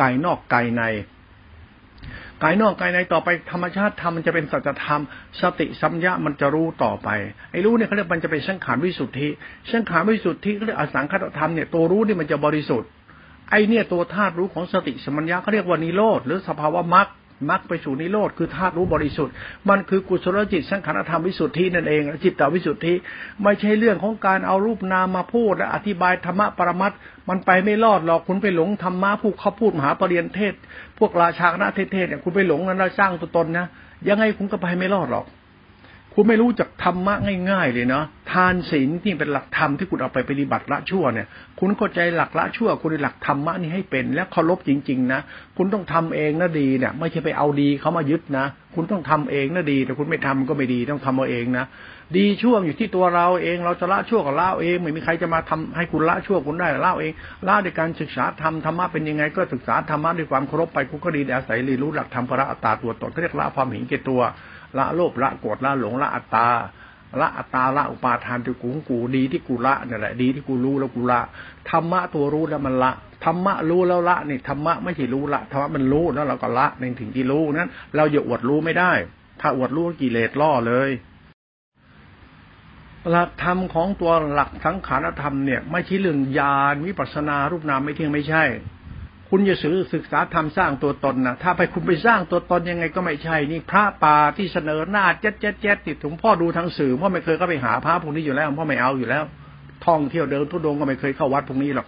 กายนอกกายในกายนอกกายในต่อไปธรรมชาติธรรมมันจะเป็นสัจธรรมสติสัมยะมันจะรู้ต่อไปไอ้รู้เนี่ยเขาเรียกมันจะเป็นสังขารวิสุทธิสังขารวิสุทธิเขาเรียกอสังขตธรรมเนี่ยตัวรู้นี่มันจะบริสุทธิ์ไอ้เนี่ยตัวธาตุรู้ของสติสัมยะเขาเรียกว่านิโรธหรือสภาวะมรรคมรรคไปสู่นิโรธคือธาตุรู้บริสุทธิ์มันคือกุศลจิตสังขารธรรมวิสุทธินั่นเองจิตตวิสุทธิไม่ใช่เรื่องของการเอารูปนามมาพูดและอธิบายธรรมะปรมัตถ์มันไปไม่รอดหรอกคุณไปหลงธรรมะผู้เขาพูดมหาปริยัติเทศพวกราชาคณะเทศเนี่ยคุณไปหลงนั้นแล้วสร้างตัวตนนะยังไงคุณก็ไปไม่รอดหรอกคุณไม่รู้จักธรรมะง่ายๆเลยเนาะทานศีลนี่เป็นหลักธรรมที่คุณเอาไปปฏิบัติละชั่วเนี่ยคุณเข้าใจหลักละชั่วคุณในหลักธรรมะนี่ให้เป็นและเคารพจริงๆนะคุณต้องทำเองนะดีเนี่ยไม่ใช่ไปเอาดีเขามายึดนะคุณต้องทำเองนะดีแต่คุณไม่ทำก็ไม่ดีต้องทำเอาเองนะดีชั่วอยู่ที่ตัวเราเองเราจะละชั่วกับละเองไม่มีใครจะมาทำให้คุณละชั่วคุณได้ละเองละด้วยการศึกษาธรรมธรรมะเป็นยังไงก็ศึกษาธรรมะด้วยความเคารพไปคุณก็ดีอาศัยเรียนรู้หลักธรรมพระอัตตาตัวตนเรียกละความเห็นแก่ตัวละโลภละโกรธละหลงละอัตตาละอัตตาละอุปาทานที่กูของกูดีที่กูละนั่นแหละดีที่กูรู้แล้วกูละธรรมะตัวรู้แล้วมันละธรรมะรู้แล้วละนี่ธรรมะไม่ใช่รู้ละธรรมะมันรู้แล้วเราก็ละในถึงที่รู้นั้นเราอย่าอวดรู้ไม่ได้ถ้าอวดรู้กิเลสล่อเลยหลักธรรมของตัวหลักสังขารธรรมเนี่ยไม่ใช่เรื่องญาณวิปัสสนารูปนามไม่เที่ยงไม่ใช่คุณอย่าสื่อศึกษาธรรมสร้างตัวตนนะถ้าไปคุณไปสร้างตัวตนยังไงก็ไม่ใช่นี่พระป่าที่เสนอหน้าแจ๊ดแจ๊ดแจ๊ดติดถุงพ่อดูทางสื่อพ่อไม่เคยก็ไปหาพระพวกนี้อยู่แล้วพ่อไม่เอาอยู่แล้วท่องเที่ยวเดินทุดงก็ไม่เคยเข้าวัดพวกนี้หรอก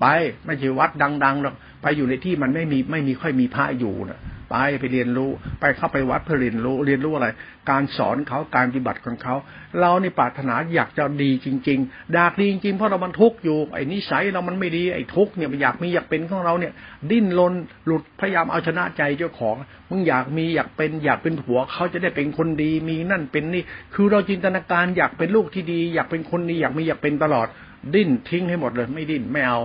ไปไม่ใช่วัดดังๆหรอกไปอยู่ในที่มันไม่มีไม่มีค่อยมีพระอยู่นะไปไปเรียนรู้ไปเข้าไปวัดเพื่อเรียนรู้เรียนรู้อะไรการสอนเขาการปฏิบัติของเขาเราในปรารถนาอยากจะดีจริงๆอยากดีจริงๆเพราะเรามันทุกข์อยู่ไอ้นิสัยเรามันไม่ดีไอ้ทุกข์เนี่ยมันอยากมีอยากเป็นของเราเนี่ยดิ้นรนหลุดพยายามเอาชนะใจเจ้าของมึงอยากมีอยากเป็นอยากเป็นผัวเขาจะได้เป็นคนดีมีนั่นเป็นนี่คือเราจินตนาการอยากเป็นลูกที่ดีอยากเป็นคนดีอยากมีอยากเป็นตลอดดิ้นทิ้งให้หมดเลยไม่ดิ้นไม่เอา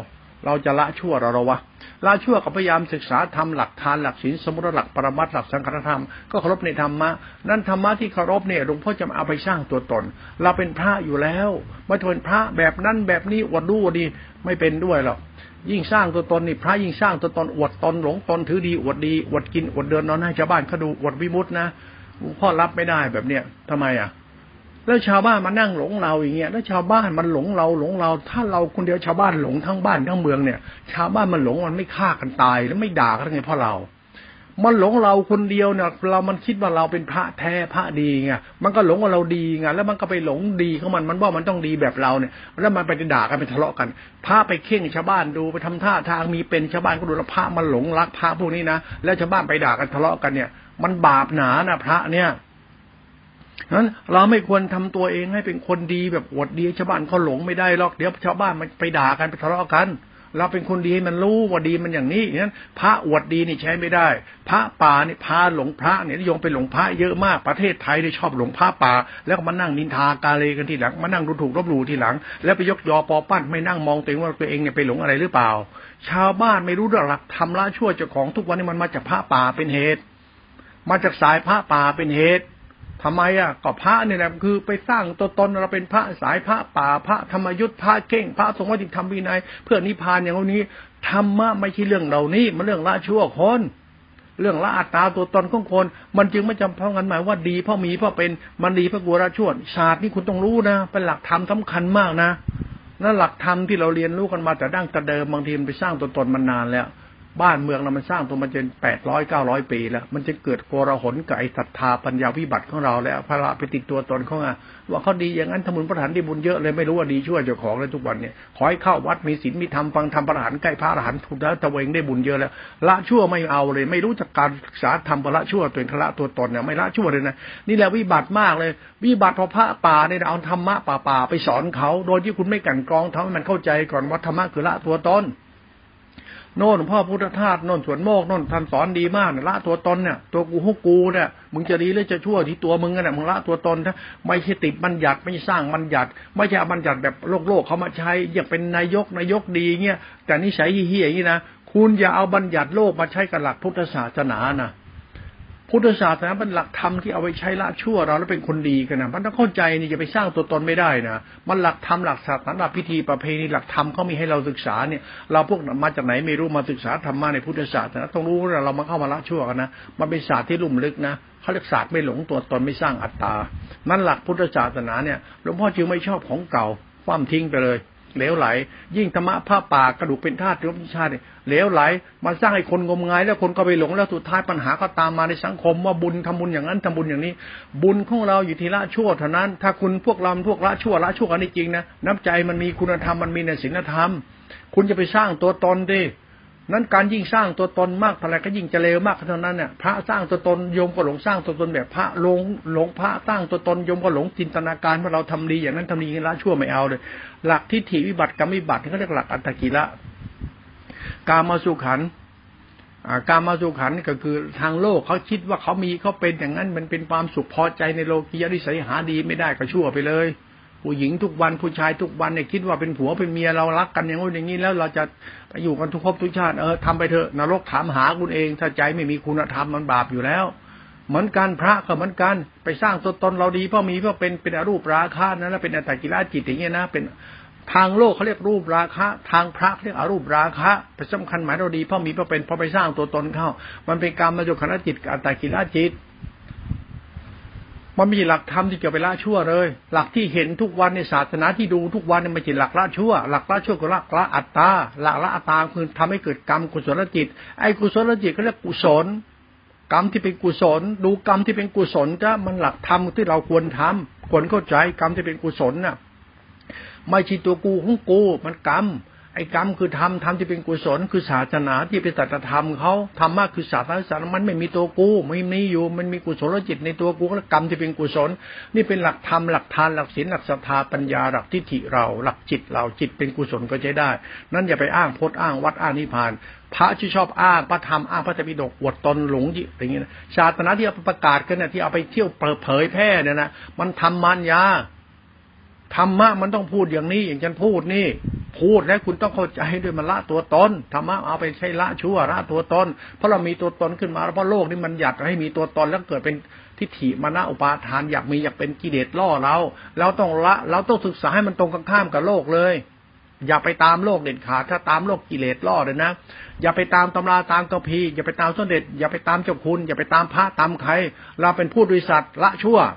เราจะละชั่วเราเราวะละชั่วก็พยายามศึกษาธรรมหลักทานหลักศีลสมุติหลักปรมัตถ์หลักสังฆธรรมก็เคารพในธรรมะนั่นธรรมะที่เคารพเนี่ยหลวงพ่อจะเอาไปสร้างตัวตนเราเป็นพระอยู่แล้วมาทนพระแบบนั้นแบบนี้อวดดูดีไม่เป็นด้วยหรอกยิ่งสร้างตัวตนนี่พระยิ่งสร้างตัวตนอวดตนหลงตนถือดีอวดดีอวดกินอวดเดินนอนให้ชาวบ้านเขาดูอวดวิมุตตินะหลวงพ่อรับไม่ได้แบบเนี้ยทำไมอ่ะแล้วชาวบ้านมานั่งหลงเราอย่างเงี้ยแล้วชาวบ้านมันหลงเราหลงเราถ้าเราคนเดียวชาวบ้านหลงทั้งบ้านทั้งเมืองเนี่ยชาวบ้านมันหลงมันไม่ฆ่ากันตายแล้วไม่ด่ากันไงเพราะเรามันหลงเราคนเดียวเนี่ยเรามันคิดว่าเราเป็นพระแท้พระดีไงมันก็หลงว่าเราดีไงแล้วมันก็ไปหลงดีของมันมันว่ามันต้องดีแบบเราเนี่ยแล้วมันไปด่ากันไปทะเลาะกันพระไปเข่งชาวบ้านดูไปทำท่าทางมีเป็นชาวบ้านก็ดูแล้วพระมันหลงรักพระพวกนี้นะแล้วชาวบ้านไปด่ากันทะเลาะกันเนี่ยมันบาปหนานะพระเนี่ยนั้นเราไม่ควรทำตัวเองให้เป็นคนดีแบบอวดดีชาวบ้านเขาหลงไม่ได้หรอกเดี๋ยวชาวบ้านมันไปด่ากันไปทะเลาะกันเราเป็นคนดีให้มันรู้ว่าดีมันอย่างนี้อย่างนั้นพระอวดดีนี่ใช้ไม่ได้พระป่านี่พาหลงพระเนี่ยนิยมไปหลงพระเยอะมากประเทศไทยได้ชอบหลงพระป่าแล้วก็มานั่งนินทากาเลกันทีหลังมานั่งดูถูกลบหลู่ทีหลังแล้วไปยกยอปอปั้นไม่นั่งมองตัวเองว่าตัวเองเนี่ยไปหลงอะไรหรือเปล่าชาวบ้านไม่รู้หลักทำละชั่วเจ้าของทุกวันนี้มันมาจากพระป่าเป็นเหตุมาจากสายพระป่าเป็นเหตุทำไมอ่ะก็พระเนี่ยแหละคือไปสร้างตัวตนเราเป็นพระสายพระป่าพระธรรมยุทธพระเก่งพระสงฆ์วัดติธรรมวินัยเพื่อนิพพานอย่างนี้ธรรมะไม่ใช่เรื่องเหล่านี้มันเรื่องละชั่วคน เรื่องละอัตตาตัวตนของคนมันจึงไม่จำเพาะกันหมายว่าดีเพราะมีเพราะเป็นมันดีเพราะกลัวละชั่วศาสตร์นี่คุณต้องรู้นะเป็นหลักธรรมสำคัญมากนะนั่นหลักธรรมที่เราเรียนรู้กันมาแต่ดั้งแต่เดิมบางทีมันไปสร้างตัวตนมานานแล้วบ้านเมืองเรามันสร้างตัวมาจนแปดร้อยเก้าร้อยปีแล้วมันจะเกิดโกราหลกับไอ้ศรัทธาปัญญาวิบัติของเราแล้วพระละไปติดตัวตนเขาอะว่าเขาดีอย่างนั้นทำบุญพระฐานได้บุญเยอะเลยไม่รู้ว่าดีชั่วเจ้าของเลยทุกวันเนี่ยขอให้เข้าวัดมีศีลมีธรรมฟังธรรมพระฐานใกล้พระฐานทุนแล้วตัวเองได้บุญเยอะแล้วละชั่วไม่เอาเลยไม่รู้จักการศึกษาธรรมละชั่วตัวเองละตัวตนเนี่ยไม่ละชั่วเลยนะนี่แหละวิบัติมากเลยวิบัติเพราะพระป่าเนี่ยเอาธรรมะป่าๆไปสอนเขาโดยที่คุณไม่กันกรองทำให้มันเข้าใจก่อนว่าธรรมะคือละตัวตนโน่นพ่อพุทธทาสโน่นสวนโมกโน่นท่านสอนดีมากเนี่ยละตัวตนเนี่ยตัวกูฮกกูเนี่ยมึงจะดีหรือจะชั่วที่ตัวมึงเนี่ยมึงละตัวตนนะไม่ใช่ติดบัญญัติไม่ใช่สร้างบัญญัติไม่ใช่บัญญัติแบบโลกโลกเขามาใช้อย่างเป็นนายกนายกดีเงี้ยแต่นิสัยเหี้ยอย่างนี้นะคุณอย่าเอาบัญญัติโลกมาใช้กับหลักพุทธศาสนานะพุทธศาสนาเป็นหลักธรรมที่เอาไว้ใช้ละชั่วเราแล้วเป็นคนดีกันนะมันต้องเข้าใจนี่จะไปสร้างตัวตนไม่ได้นะมันหลักธรรมหลักศาสนาหลักพิธีประเพณีหลักธรรมเขามีให้เราศึกษาเนี่ยเราพวกมาจากไหนไม่รู้มาศึกษาธรรมะในพุทธศาสนาต้องรู้นะเรามาเข้ามาละชั่วกันนะมันเป็นศาสตร์ที่ลุ่มลึกนะเขาเรียกศาสตร์ไม่หลงตัวตนไม่สร้างอัตตานั่นหลักพุทธศาสนาเนี่ยหลวงพ่อจึงไม่ชอบของเก่าคว่ำทิ้งไปเลยเหลวไหลยิ่งธรรมะผ้าป่ากระดูกเป็นธาตุของชาติเหลวไหลมันสร้างให้คนงมงายแล้วคนก็ไปหลงแล้วสุดท้ายปัญหาก็ตามมาในสังคมว่าบุญทำบุญอย่างนั้นทำบุญอย่างนี้บุญของเราอยู่ที่ละชั่วเท่านั้นถ้าคุณพวกเราพวกละชั่วละชั่วกันจริงนะน้ำใจมันมีคุณธรรมมันมีในศีลธรรมคุณจะไปสร้างตัวตนดินั้นการยิ่งสร้างตัวตนมากเท่าไรก็ยิ่งจะเลวมากเท่านั้นเนี่ยพระสร้างตัวตนโยมก็หลงสร้างตัวตนแบบพระหลงหลงพระสร้างตัวตนโยมก็หลงจินตนาการว่าเราทำดีอย่างนั้นทำดีละชั่วไม่เอาเลยหลักทิฏฐิวิบัติกรรมวิบัติเขาเรียกหลักอัตตกิละกามสุขันธ์การมาสุขันธ์ก็คือทางโลกเขาคิดว่าเขามีเขาเป็นอย่างนั้นมันเป็นความสุขพอใจในโลกียะนิสัยหาดีไม่ได้ก็ชั่วไปเลยผู้หญิงทุกวันผู้ชายทุกวันเนี่ยคิดว่าเป็นผัวเป็นเมียเรารักกันอย่างนู้นอย่างนี้แล้วเราจะอยู่กันทุกภพทุกชาติเออทำไปเถอะนรกถามหาคุณเองถ้าใจไม่มีคุณธรรมมันบาปอยู่แล้วเหมือนกันพระก็เหมือนกันไปสร้างตัวตนเราดีเพราะมีเพราะเป็นเป็นอรูปราคะนั่นแหละเป็นอัตตกิลจิตอย่างเงี้ยนะเป็นทางโลกเขาเรียกรูปราคะทางพระเรียกอรูปราคะไปสำคัญหมายเราดีเพราะมีเพราะเป็นพอไปสร้างตัวตนเข้ามันเป็นกรรมมาจากขันธ์จิตอัตตกิลจิตมันไม่ใช่หลักธรรมที่เกี่ยวไปละชั่วเลยหลักที่เห็นทุกวันในศาสนาที่ดูทุกวันเนี่ยมันเป็นหลักละชั่วหลักละชั่วคือหลักละอัตตาหลักละอัตตาคือทำให้เกิดกรรมกุศลจิตไอ้กุศลจิตเขาเรียกกุศลกรรมที่เป็นกุศลดูกรรมที่เป็นกุศลก็มันหลักธรรมที่เราควรทำควรเข้าใจกรรมที่เป็นกุศลน่ะไม่ใช่ตัวกูของกูมันกรรมไอ้กรรมคือธรรมธรรมที่เป็นกุศลคือศาสนาที่เป็นสัจธรรมเขาธรรมะคือศาสนาศาสนามันไม่มีตัวกูไม่มีอยู่มันมีกุศลจิตในตัวกูและกรรมที่เป็นกุศลนี่เป็นหลักธรรมหลักทานหลักศีลหลักศรัทธาปัญญาหลักทิฏฐิเราหลักจิตเราจิตเป็นกุศลก็ใช้ได้นั้นอย่าไปอ้างพจน์อ้างวัดอ้างนิพพานพระที่ชอบอ้างพระธรรมอ้างพระธรรมปิฎกอวดตนหลงจิตอย่างเงี้ยศาสนาที่เอาประกาศกันเนี่ยที่เอาไปเที่ยวเผยแพร่เนี่ยนะมันทำมารยาธรรมะมันต้องพูดอย่างนี้อย่างฉันพูดนี่พูดแล้วคุณต้องเข้าใจด้วยมันละตัวตนธรรมะเอาไปใช้ละชั่วละตัวตนเพราะเรามีตัวตนขึ้นมาแล้วเพราะโลกนี้มันอยากให้มีตัวตนแล้วเกิดเป็นทิฏฐิมานะอุปาทานอยากมีอยากเป็นกิเลสล่อเราเราต้องละเราต้องศึกษาให้มันตรงกันข้ามกับโลกเลยอย่าไปตามโลกเด็ดขาดถ้าตามโลกกิเลสล่อเลยนะอย่าไปตามตำราตามกัมภีร์อย่าไปตามสมเด็จอย่าไปตามเจ้าคุณอย่าไปตามพระตามใครเราเป็นผู้ดุษฎละชั่ว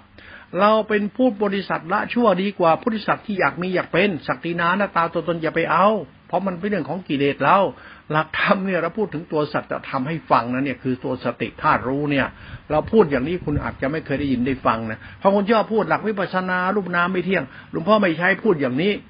เราเป็นผู้บริษัทละชั่วดีกว่าผู้บริษัทที่อยากมีอยากเป็นศักดินาหน้าตาตัวตนอย่าไปเอาเพราะมันเป็นเรื่องของกิเลสเราหลักธรรมเนี่ยเราพูดถึงตัวสัจธรรมให้ฟังนะเนี่ยคือตัวสติธาตุรู้เนี่ยเราพูดอย่างนี้คุณอาจจะไม่เคยได้ยินได้ฟังนะเพราะคนชอบพูดหลักวิปัสสนารูปนามไม่เที่ยงหลวงพ่อไม่ใช้พูดอย่างนี้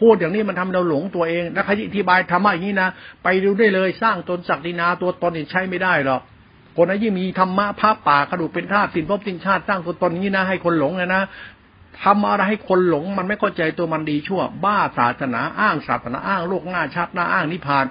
พูดอย่างนี้มันทำเราหลงตัวเองและใครอธิบายธรรมะอย่างนี้นะไปดูได้เลยสร้างตนศักดินาตัวตนเนี่ยใช้ไม่ได้หรอกคนนั้นยิ่งมีธรรมะผ้าป่ากระดูกเป็นธาตุสินพบสินชาติสร้างตัวตนนี้นะให้คนหลงเลยนะทำอะไรให้คนหลงมันไม่เข้าใจตัวมันดีชั่วบ้าศาสนาอ้างศาสนาอ้างโลกหน้าชาติหน้าอ้างนิพพานอ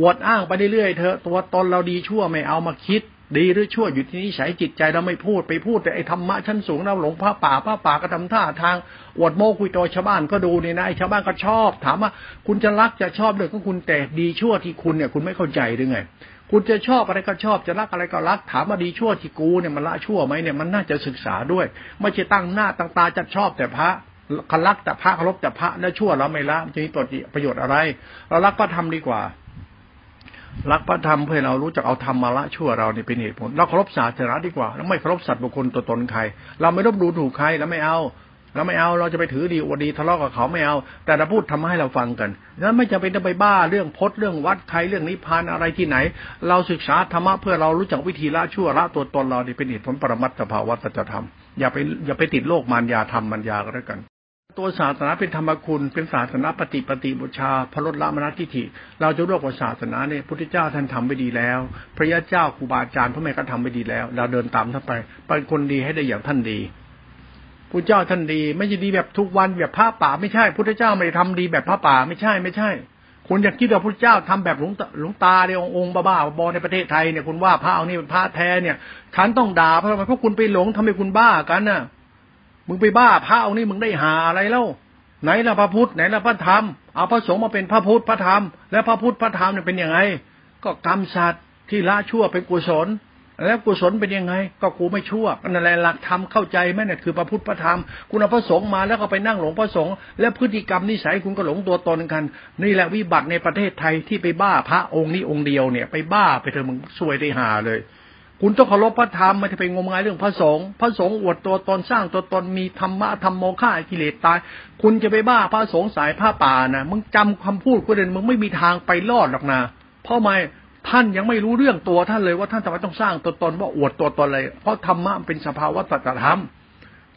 วดอ้างไปเรื่อยๆเถอะตัวตนเราดีชั่วไม่เอามาคิดดีหรือชั่วอยู่ที่นิสัยจิตใจเราไม่พูดไปพูดแต่ไอ้ธรรมะชั้นสูงเราหลงผ้าป่าผ้าป่ากระทำท่าทางอวดโม้คุยโตชาวบ้านก็ดูเนี่ยนะไอ้ชาวบ้านก็ชอบถามว่าคุณจะรักจะชอบเลยก็คุณแต่ดีชั่วที่คุณเนี่ยคุณไม่เข้าใจหรือไงคุณจะชอบอะไรก็ชอบจะรักอะไรก็รักถามว่าดีชั่วที่กูเนี่ยมันละชั่วไหมเนี่ยมันน่าจะศึกษาด้วยไม่ใช่ตั้งหน้าตั้งตาจะชอบแต่พระคลักแต่พระคลบแต่พระแล้วชั่วแล้วไม่ละจะมีประโยชน์อะไรเรารักก็ทำดีกว่า รักพระธรรมเพื่อเรารู้จักเอาธรรมมาละชั่วเราเนี่ยเป็นเหตุผลเราเคารพศาสนาดีกว่าแล้วไม่เคารพสัตว์บุคคลตัวตนใครเราไม่ลบดูถูกใครแล้วไม่เอาเราไม่เอาเราจะไปถือดีอวดดีทะเลาะกับเขาไม่เอาแต่เราพูดทำให้เราฟังกันนั้นไม่จำเป็นต้องไปบ้าเรื่องพจน์เรื่องวัดใครเรื่องนิพพานอะไรที่ไหนเราศึกษาธรรมะเพื่อเรารู้จักวิธีละชั่วละตัวตนเราเนี่ยเป็นเหตุผลปรมัตถภาวะสัจธรรมอย่าไปอย่าไปติดโลกมารยาธรรมมารยาก็แล้วกันตัวศาสนาเป็นธรรมคุณเป็นศาสนาปฏิปฏิบูชาพระลดละมณฑิฐิเราจะรู้ว่าศาสนาเนี่ยพระพุทธเจ้าท่านทำไปดีแล้วพระยาเจ้าครูบาอาจารย์พระแม่ก็ทำไปดีแล้วเราเดินตามท่านไปเป็นคนดีให้ได้อย่างท่านดีพระเจ้าท่านดีไม่ใช่ดีแบบทุกวันแบบพระป่าไม่ใช่พระพุทธเจ้าไม่ได้ทำดีแบบพระป่าไม่ใช่ไม่ใช่คุณอยากคิดว่าพระพุทธเจ้าทำแบบหลวงตาหลวงตาเนี่ยองค์บ้าๆบอในประเทศไทยเนี่ยคุณว่าพระเอานี่เป็นพระแท้เนี่ยฉันต้องด่าเพราะอะไรเพราะคุณไปหลงทำให้คุณบ้ากันน่ะมึงไปบ้าพระเอานี่มึงได้หาอะไรแล้วไหนละพระพุทธไหนละพระธรรมเอาพระสงฆ์มาเป็นพระพุทธพระธรรมและพระพุทธพระธรรมเนี่ยเป็นยังไงก็กรรมสัตว์ที่ละชั่วเป็นกุศลแล้วกุศลเป็นยังไงก็กูไม่ชั่วนั่นแหละหลักธรรมเข้าใจไหมเนี่ยคือพระพุทธพระธรรมคุณเอาพระสงฆ์มาแล้วก็ไปนั่งหลงพระสงฆ์และพฤติกรรมนิสัยคุณก็หลงตัวตนกันนี่แหละวิบัติในประเทศไทยที่ไปบ้าพระองค์นี้องค์เดียวเนี่ยไปบ้าไปเธอมึงซวยได้หาเลยคุณต้องเคารพพระธรรมไม่ใช่ไปงมงายเรื่องพระสงฆ์พระสงฆ์อวดตัวตนสร้างตัวตนมีธรรมะธรรมโมฆ่ากิเลสตายคุณจะไปบ้าพระสงฆ์สายผ้าป่านะมึงจำคำพูดกูเดินมึงไม่มีทางไปรอดหรอกนะเพราะไม่ท่านยังไม่รู้เรื่องตัวท่านเลยว่าท่านทำไมต้องสร้างตัวตนว่าอวดตัวตนอะไรเพราะธรรมะเป็นสภาวะสัจธรรม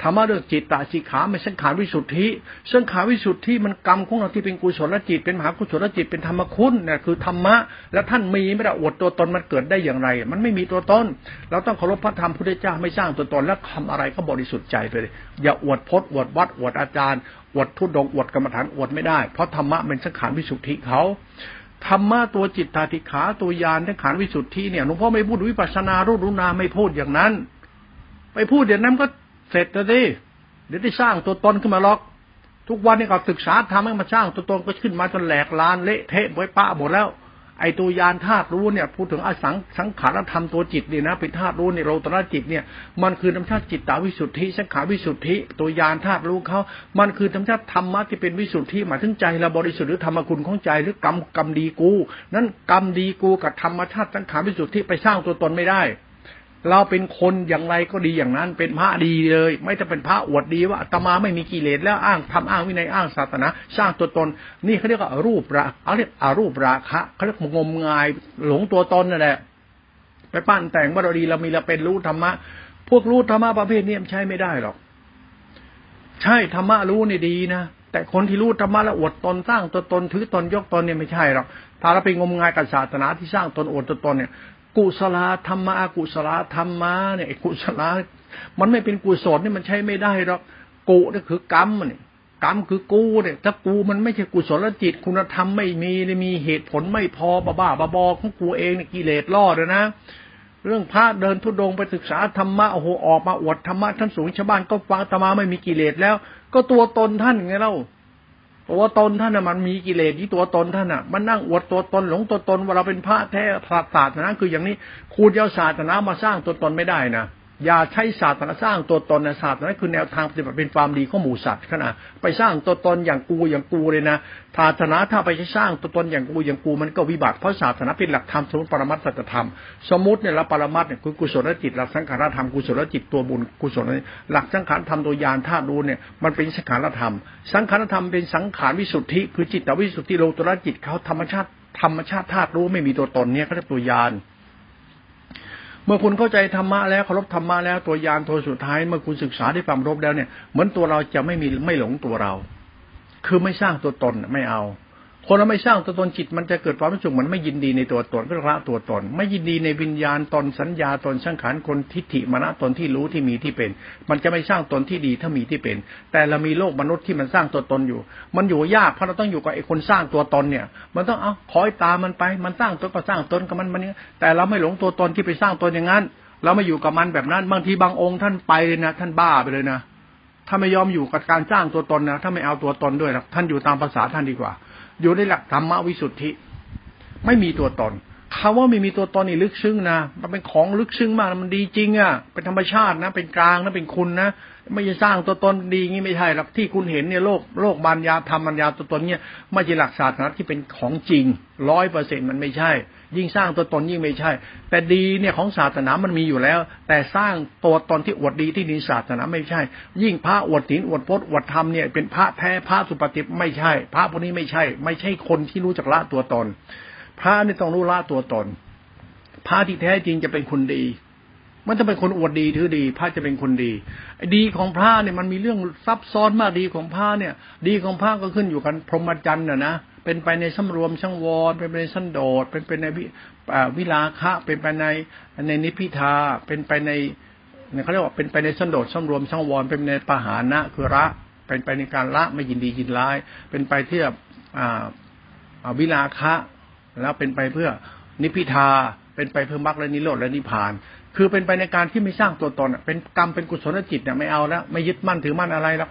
ธรรมะเรื่องจิตตสิกขาไม่สังขารวิสุทธิสังขารวิสุทธิมันกรรมของเราที่เป็นกุศลจิตเป็นมหากุศลจิตเป็นธรรมคุณเนี่ยคือธรรมะแล้วท่านมีไม่ได้อวดตัวตนมันเกิดได้อย่างไรมันไม่มีตัวตนเราต้องเคารพพระธรรมพุทธเจ้าไม่สร้างตัวตนและทำอะไรก็บริสุทธิ์ใจไปเลยอย่าอวดพจน์อวดวัดอวดอาจารย์อวดธุดงค์อวดกรรมฐานอวดไม่ได้เพราะธรรมะเป็นสังขารวิสุทธิเขาธรรมะตัวจิตตาธิขาตัวญาณทั้งขันธ์วิสุทธิเนี่ยหลวงพ่อไม่พูดวิปัสสนารู้รู้นาไม่พูดอย่างนั้นไปพูดอย่างนั้นก็เสร็จแล้วดิเดี๋ยวได้สร้างตัวตนขึ้นมาหรอกทุกวันนี้ก็ศึกษาทำให้มันสร้างตัวตนก็ขึ้นมาจนแหลกลานเละเทะไว้ป้าหมดแล้วไอ้ตัวญาณธาตุรู้เนี่ยพูดถึงอสังสังขารธรรมตัวจิตนี่นะเป็นธาตุรู้ในโลตระจิตเนี่ยมันคือธรรมชาติจิตตาวิสุทธิสังขารวิสุทธิตัวญาณธาตุรู้เขามันคือธรรมชาติธรรมะที่เป็นวิสุทธิหมายถึงใจเราบริสุทธิ์หรือธรรมคุณของใจหรือกรรมกรรมดีกูนั้นกรรมดีกูกับธรรมชาติสังขารวิสุทธิไปสร้างตัวตนไม่ได้เราเป็นคนอย่างไรก็ดีอย่างนั้นเป็นพระดีเลยไม่จะเป็นพระอวดดีว่าอาตมาไม่มีกิเลสแล้วอ้างทำอ้างวินัยอ้างศาสนาสร้างตัวตนนี่เขาเรียกว่ารูปราเขาเรียกอารูปราคะเขาเรียกงมงายหลงตัวตนนั่นแหละไปปั้นแต่งว่าเราดีเรามีเราเป็นรู้ธรรมะพวกรู้ธรรมะประเภทนี้มันใช้ไม่ได้หรอกใช่ธรรมะรู้นี่ดีนะแต่คนที่รู้ธรรมะแล้วอวดตนสร้างตัวตนถือตนยกตนเนี่ยไม่ใช่หรอกถ้าเราไปงมงายกับศาสนาที่สร้างตนอวดตัวตนเนี่ยกุศลธรรมะอกุศลธรรมะเนี่ยกุศลมันไม่เป็นกุศลนี่มันใช้ไม่ได้หรอกกุนี่คือกรรมนี่กรรมคือกูเนี่ยถ้ากูมันไม่ใช่กุศลจิตคุณธรรมไม่มีมีเหตุผลไม่พอบ้าๆบอๆของกูเองเนี่ยกิเลสล่อเลยนะเรื่องพระเดินทุดงไปศึกษาธรรมะโอ้โหออกมาอวดธรรมะท่านสูงชาวบ้านก็ฟังธรรมะไม่มีกิเลสแล้วก็ตัวตนท่านไงเล่าตัวตนท่านน่ะมันมีกิเลสที่ตัวตนท่านน่ะมันนั่งอวดตัวตนหลงตัวตนว่าเราเป็นพระแท้พระศาสนาคืออย่างนี้คุณเอาศาสนามาสร้างตัวตนไม่ได้นะอย่าใช้ศาสนาสร้างตัวตนนะศาสนาคือแนวทางปฏิบัติเป็นความดีของหมู่สัตว์ขนาดไปสร้างตัวตนอย่างกูอย่างกูเลยนะศาสนาถ้าไปใช้สร้างตัวตนอย่างกูอย่างกูมันก็วิบัติเพราะศาสนาเป็นหลักธรรมสมมติปรมัตถสัจธรรมสมมติเนี่ยละปรมัตถเนี่ยคือกุศลจิตหลักสังขารธรรมกุศลจิตตัวบุญกุศลหลักสังขารธรรมตัวญาณธาตุรู้เนี่ยมันเป็นสังขารธรรมสังขารธรรมเป็นสังขารวิสุทธิคือจิตตวิสุทธิโลตระจิตเขาธรรมชาติธรรมชาติธาตุรู้ไม่มีตัวตนเนี่ยเขาเรียกตัวญาณเมื่อคุณเข้าใจธรรมะแล้วเคารพธรรมะแล้วตัวยานตัวสุดท้ายเมื่อคุณศึกษาได้ความรบแล้วเนี่ยเหมือนตัวเราจะไม่มีไม่หลงตัวเราคือไม่สร้างตัวตนไม่เอาคนเราไม่สร้างตัวตนจิตมันจะเกิดความรู้สึกเหมือนไม่ยินดีในตัวตนก็ละตัวตนไม่ยินดีในวิญญาณตนสัญญาตนสังขารคนทิฏฐิมรณะตนที่รู้ที่มีที่เป็นมันจะไม่สร้างตนที่ดีถ้ามีที่เป็นแต่เรามีโลกมนุษย์ที่มันสร้างตัวตนอยู่มันอยู่ยากเพราะเราต้องอยู่กับไอ้คนสร้างตัวตนเนี่ยมันต้องเอาคอยตามมันไปมันสร้างตนก็สร้างตนกับมันมันเนี่ยแต่เราไม่หลงตัวตนที่ไปสร้างตนอย่างนั้นเราไม่อยู่กับมันแบบนั้นบางทีบางองค์ท่านไปเลยนะท่านบ้าไปเลยนะถ้าไม่ยอมอยู่กับการสร้างตัวตนนะถ้าไม่เอาตัวตนด้วยนะท่านอยู่ตามภาษาท่านดีกว่าอยู่ในหลักธรรมวิสุทธิไม่มีตัวตน คำว่าไม่มีตัวตนนี่ลึกซึ้งนะมันเป็นของลึกซึ้งมากมันดีจริงอ่ะเป็นธรรมชาตินะเป็นกลางนะเป็นคุณนะไม่จะสร้างตัวตนดีงี้ไม่ใช่หรอกที่คุณเห็นเนี่ยโลกโลกมารยาธรรมมารยาตัวตนเนี่ยไม่ใช่หลักศาสนาที่เป็นของจริง ร้อยเปอร์เซ็นต์ มันไม่ใช่ยิ่งสร้างตัวตนยิ่งไม่ใช่แต่ดีเนี่ยของศาสนามันมีอยู่แล้วแต่สร้างตัวตนที่อวดดีที่ดีศาสนาไม่ใช่ยิ่งพระอวดศีลอวดพจน์อวดธรรมเนี่ยเป็นพระแท้พระสุปฏิปไม่ใช่พระพวกนี้ไม่ใช่ไม่ใช่คนที่รู้จักละตัวตนพระนี่ต้องรู้ละตัวตนพระที่แท้จริงจะเป็นคนดีมันจะเป็นคนอวดดีถือดีพระจะเป็นคนดีดีของพระเนี่ยมันมีเรื่องซับซ้อนมากดีของพระเนี่ยดีของพระก็ขึ้นอยู่กันพรหมจรรย์น่ะนะเป็นไปในสำรวมสังวรเป็นไปในสันโดษเป็นไปในวิราคะเป็นไปในในนิพพิทาเป็นไปในเขาเรียกว่าเป็นไปในสันโดษสำรวมสังวรเป็นไปในปหานะคือละเป็นไปในการละไม่ยินดียินร้ายเป็นไปเทียบวิราคะแล้วเป็นไปเพื่อนิพพิทาเป็นไปเพื่อมรรคและนิโรธและนิพพานคือเป็นไปในการที่ไม่สร้างตัวตนเป็นกรรมเป็นกุศลจิตเนี่ยไม่เอาแล้วไม่ยึดมั่นถือมั่นอะไรแล้ว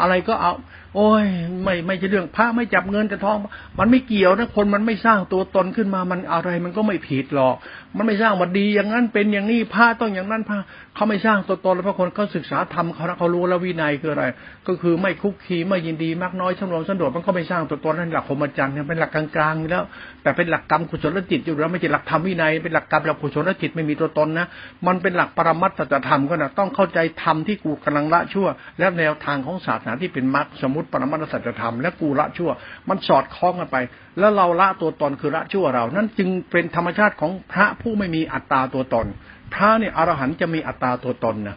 อะไรก็เอาโอ้ยไม่ไม่ใช่เรื่องพระไม่จับเงินจะทองมันไม่เกี่ยวนะคนมันไม่สร้างตัวตนขึ้นมามันอะไรมันก็ไม่ผิดหรอกมันไม่สร้างว่าดีอย่างนั้นเป็นอย่างนี้พระต้องอย่างนั้นพระเขาไม่สร้างตัวตนแล้วพระคนเขาศึกษาธรรมเขาเขารู้แล้ววินัยคืออะไรก็คือไม่คุกคีไม่ยินดีมากน้อยสำรวมสันโดษมันก็ไม่สร้างตัวตนนั่นหลักพรหมจรรย์เป็นหลักกลางๆแล้วแต่เป็นหลักกรรมกุศลจิตอยู่แล้วไม่ใช่หลักธรรมวินัยเป็นหลักกรรมหลักกุศลจิตไม่มีตัวตนนะมันเป็นหลักปรมัตถธรรมก็นะต้องเข้าใจธรรมที่กูกำลังละชั่วและแนวทางของศาสนาที่เป็นมรรคสมมุติปรมัตถสัจธรรมและกูละชั่วมันสอดคล้องกันไปแล้วเราละตัวตนคือละชั่วเรานั่นจึงเป็นธรรมชาติของพระผู้ไม่มีอัตตาตัวตนพระเนี่ยอรหันต์จะมีอัตตาตัวตนนะ